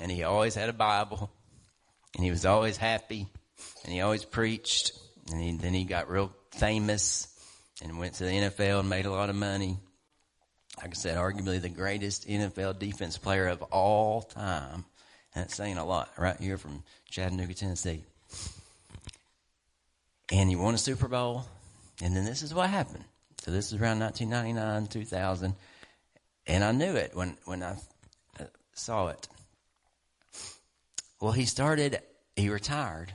And he always had a Bible, and he was always happy, and he always preached. And then he got real famous and went to the NFL and made a lot of money. Like I said, arguably the greatest NFL defense player of all time. And that's saying a lot right here from Chattanooga, Tennessee. And he won a Super Bowl, and then this is what happened. So this is around 1999, 2000, and I knew it when I saw it. Well, he retired,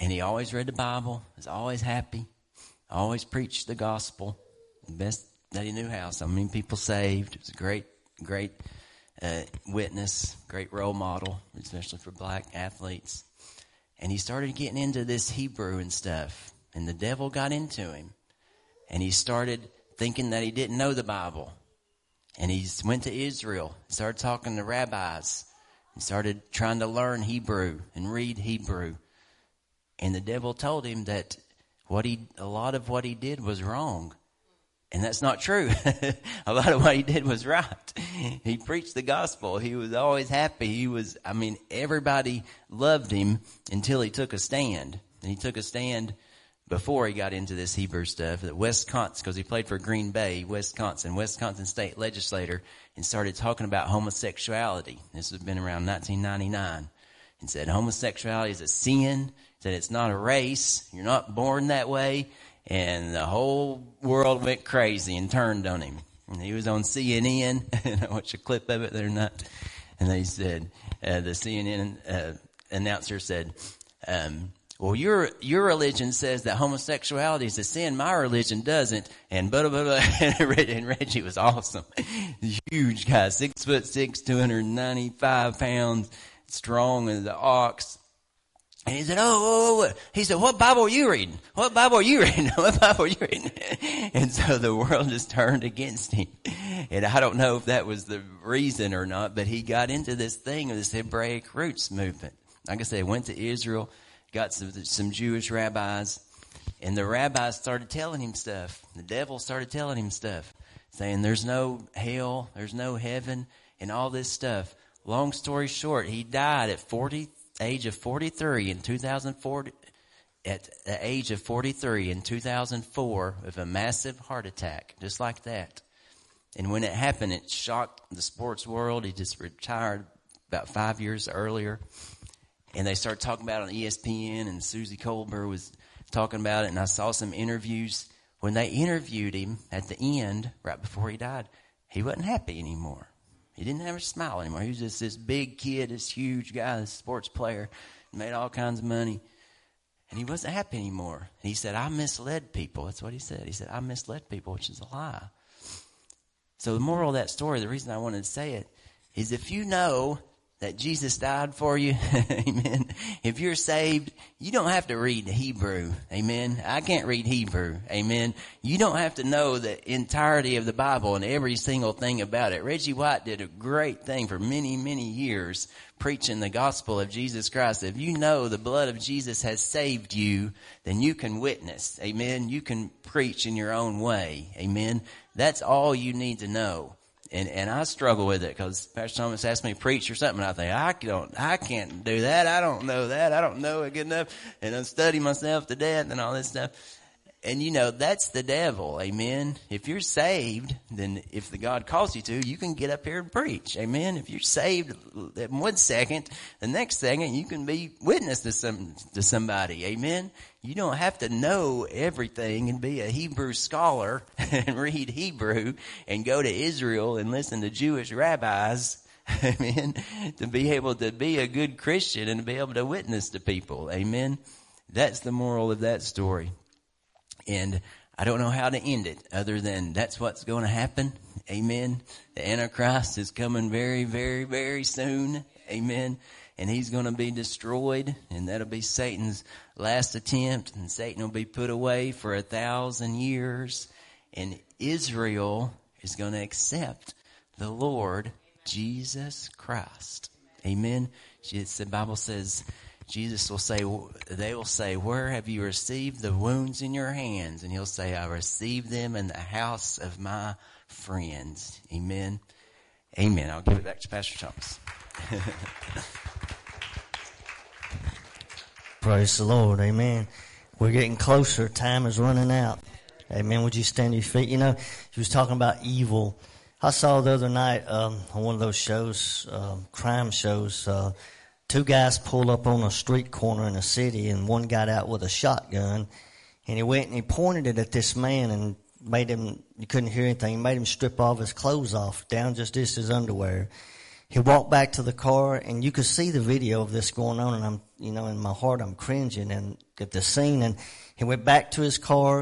and he always read the Bible, was always happy, always preached the gospel, the best that he knew how. So many people saved. It was a great witness, great role model, especially for black athletes. And he started getting into this Hebrew and stuff. And the devil got into him. And he started thinking that he didn't know the Bible. And he went to Israel. Started talking to rabbis. And started trying to learn Hebrew and read Hebrew. And the devil told him that a lot of what he did was wrong. And that's not true. A lot of what he did was right. He preached the gospel. He was always happy. Everybody loved him until he took a stand. And he took a stand before he got into this Hebrew stuff. Wisconsin, because he played for Green Bay, Wisconsin state legislator, and started talking about homosexuality. This has been around 1999. And said homosexuality is a sin. Said it's not a race. You're not born that way. And the whole world went crazy and turned on him. And he was on CNN, and I watched a clip of it. They're not. And they said, the CNN announcer said, well, your religion says that homosexuality is a sin. My religion doesn't. And blah, blah, blah. And Reggie was awesome. Huge guy, 6'6", 295 pounds, strong as an ox. And he said, what Bible are you reading? What Bible are you reading? What Bible are you reading? And so the world just turned against him. And I don't know if that was the reason or not, but he got into this thing of this Hebraic roots movement. Like I said, went to Israel, got some Jewish rabbis, and the rabbis started telling him stuff. The devil started telling him stuff, saying there's no hell, there's no heaven, and all this stuff. Long story short, he died at 43. age of 43 in 2004, at the age of 43 in 2004 with a massive heart attack, just like that. And when it happened, it shocked the sports world. He just retired about 5 years earlier. And they started talking about it on ESPN, and Susie Colbert was talking about it. And I saw some interviews. When they interviewed him at the end, right before he died, he wasn't happy anymore. He didn't have a smile anymore. He was just this big kid, this huge guy, this sports player, made all kinds of money. And he wasn't happy anymore. And he said, I misled people. That's what he said. He said, I misled people, which is a lie. So the moral of that story, the reason I wanted to say it, is if you know that Jesus died for you, amen, if you're saved, you don't have to read Hebrew, amen. I can't read Hebrew, amen. You don't have to know the entirety of the Bible and every single thing about it. Reggie White did a great thing for many, many years, preaching the gospel of Jesus Christ. If you know the blood of Jesus has saved you, then you can witness, amen. You can preach in your own way, amen. That's all you need to know. And I struggle with it because Pastor Thomas asked me to preach or something. And I think, I can't do that. I don't know that. I don't know it good enough. And I study myself to death and all this stuff. And, you know, that's the devil. Amen. If you're saved, then if the God calls you to, you can get up here and preach. Amen. If you're saved in 1 second, the next second you can be witness to somebody. Amen. You don't have to know everything and be a Hebrew scholar and read Hebrew and go to Israel and listen to Jewish rabbis. Amen. To be able to be a good Christian and to be able to witness to people. Amen. That's the moral of that story. And I don't know how to end it other than that's what's going to happen. Amen. The Antichrist is coming very, very, very soon. Amen. And he's going to be destroyed. And that'll be Satan's last attempt. And Satan will be put away for 1,000 years. And Israel is going to accept the Lord Jesus Christ. Amen. The Bible says, Jesus will say, they will say, where have you received the wounds in your hands? And he'll say, I received them in the house of my friends. Amen. Amen. I'll give it back to Pastor Thomas. Praise the Lord. Amen. We're getting closer. Time is running out. Amen. Would you stand to your feet? You know, he was talking about evil. I saw the other night on one of those shows, crime shows, two guys pulled up on a street corner in a city, and one got out with a shotgun, and he went and he pointed it at this man and made him, you couldn't hear anything, he made him strip all of his clothes off, down just his underwear. He walked back to the car, and you could see the video of this going on, and I'm, you know, in my heart I'm cringing and at the scene, and he went back to his car,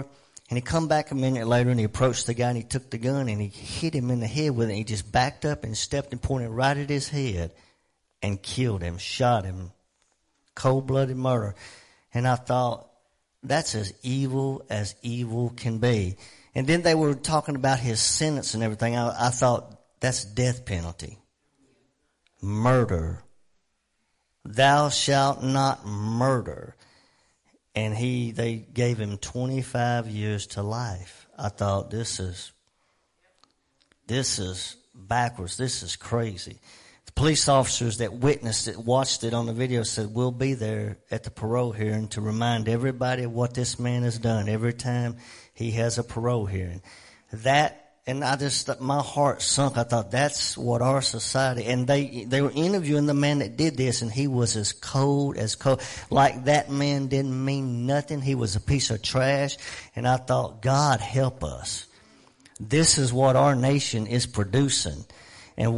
and he come back a minute later, and he approached the guy, and he took the gun, and he hit him in the head with it, he just backed up and stepped and pointed right at his head. And killed him, shot him, cold-blooded murder. And I thought, that's as evil can be. And then they were talking about his sentence and everything. I thought, that's death penalty. Murder. Thou shalt not murder. And they gave him 25 years to life. I thought, this is backwards. This is crazy. Police officers that witnessed it, watched it on the video, said, we'll be there at the parole hearing to remind everybody what this man has done every time he has a parole hearing. That, and I just, my heart sunk. I thought, that's what our society, and they were interviewing the man that did this, and he was as cold, like that man didn't mean nothing. He was a piece of trash, and I thought, God help us. This is what our nation is producing. And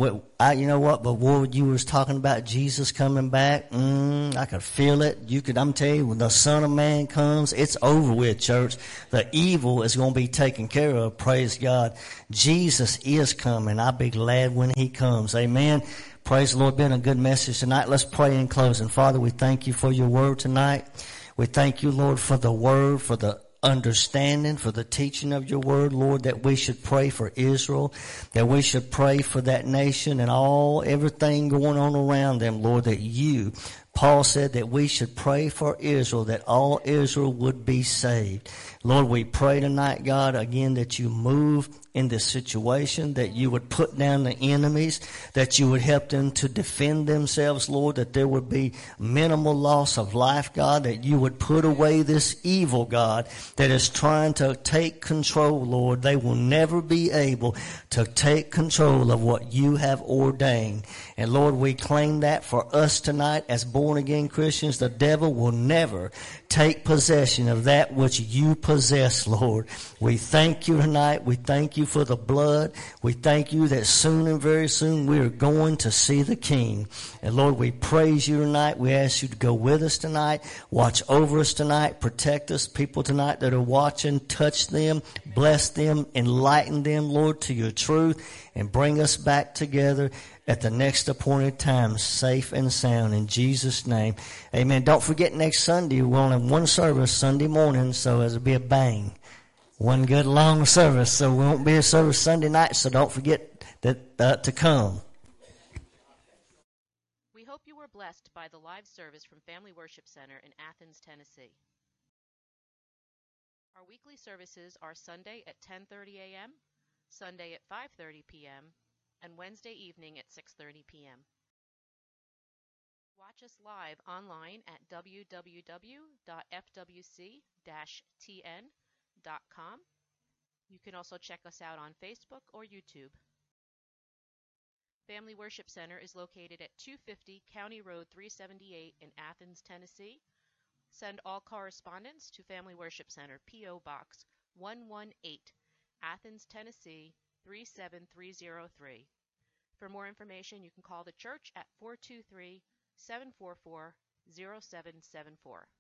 you know what? But what you was talking about, Jesus coming back, I could feel it. I'm telling you, when the Son of Man comes, it's over with, church. The evil is going to be taken care of. Praise God. Jesus is coming. I'll be glad when he comes. Amen. Praise the Lord. Been a good message tonight. Let's pray in closing. Father, we thank you for your word tonight. We thank you, Lord, for the word, for the understanding, for the teaching of your word, Lord, that we should pray for Israel, that we should pray for that nation and everything going on around them, Lord, that Paul said that we should pray for Israel, that all Israel would be saved. Lord, we pray tonight, God, again, that you move in this situation, that you would put down the enemies, that you would help them to defend themselves, Lord, that there would be minimal loss of life, God, that you would put away this evil, God, that is trying to take control, Lord. They will never be able to take control of what you have ordained. And Lord, we claim that for us tonight as born-again Christians. The devil will never take possession of that which you possess, Lord. We thank you tonight. We thank you for the blood. We thank you that soon and very soon we are going to see the King. And Lord, we praise you tonight. We ask you to go with us tonight. Watch over us tonight. Protect us. People tonight that are watching, touch them, bless them, enlighten them, Lord, to your truth, and bring us back together at the next appointed time, safe and sound, in Jesus' name. Amen. Don't forget, next Sunday, we'll only have one service Sunday morning, so it'll be a bang. One good long service, so we won't be a service Sunday night, so don't forget that to come. We hope you were blessed by the live service from Family Worship Center in Athens, Tennessee. Our weekly services are Sunday at 10:30 a.m., Sunday at 5:30 p.m., and Wednesday evening at 6:30 p.m. Watch us live online at www.fwc-tn.com. You can also check us out on Facebook or YouTube. Family Worship Center is located at 250 County Road 378 in Athens, Tennessee. Send all correspondence to Family Worship Center, P.O. Box 118, Athens, Tennessee, 37303. For more information, you can call the church at 423-744-0774.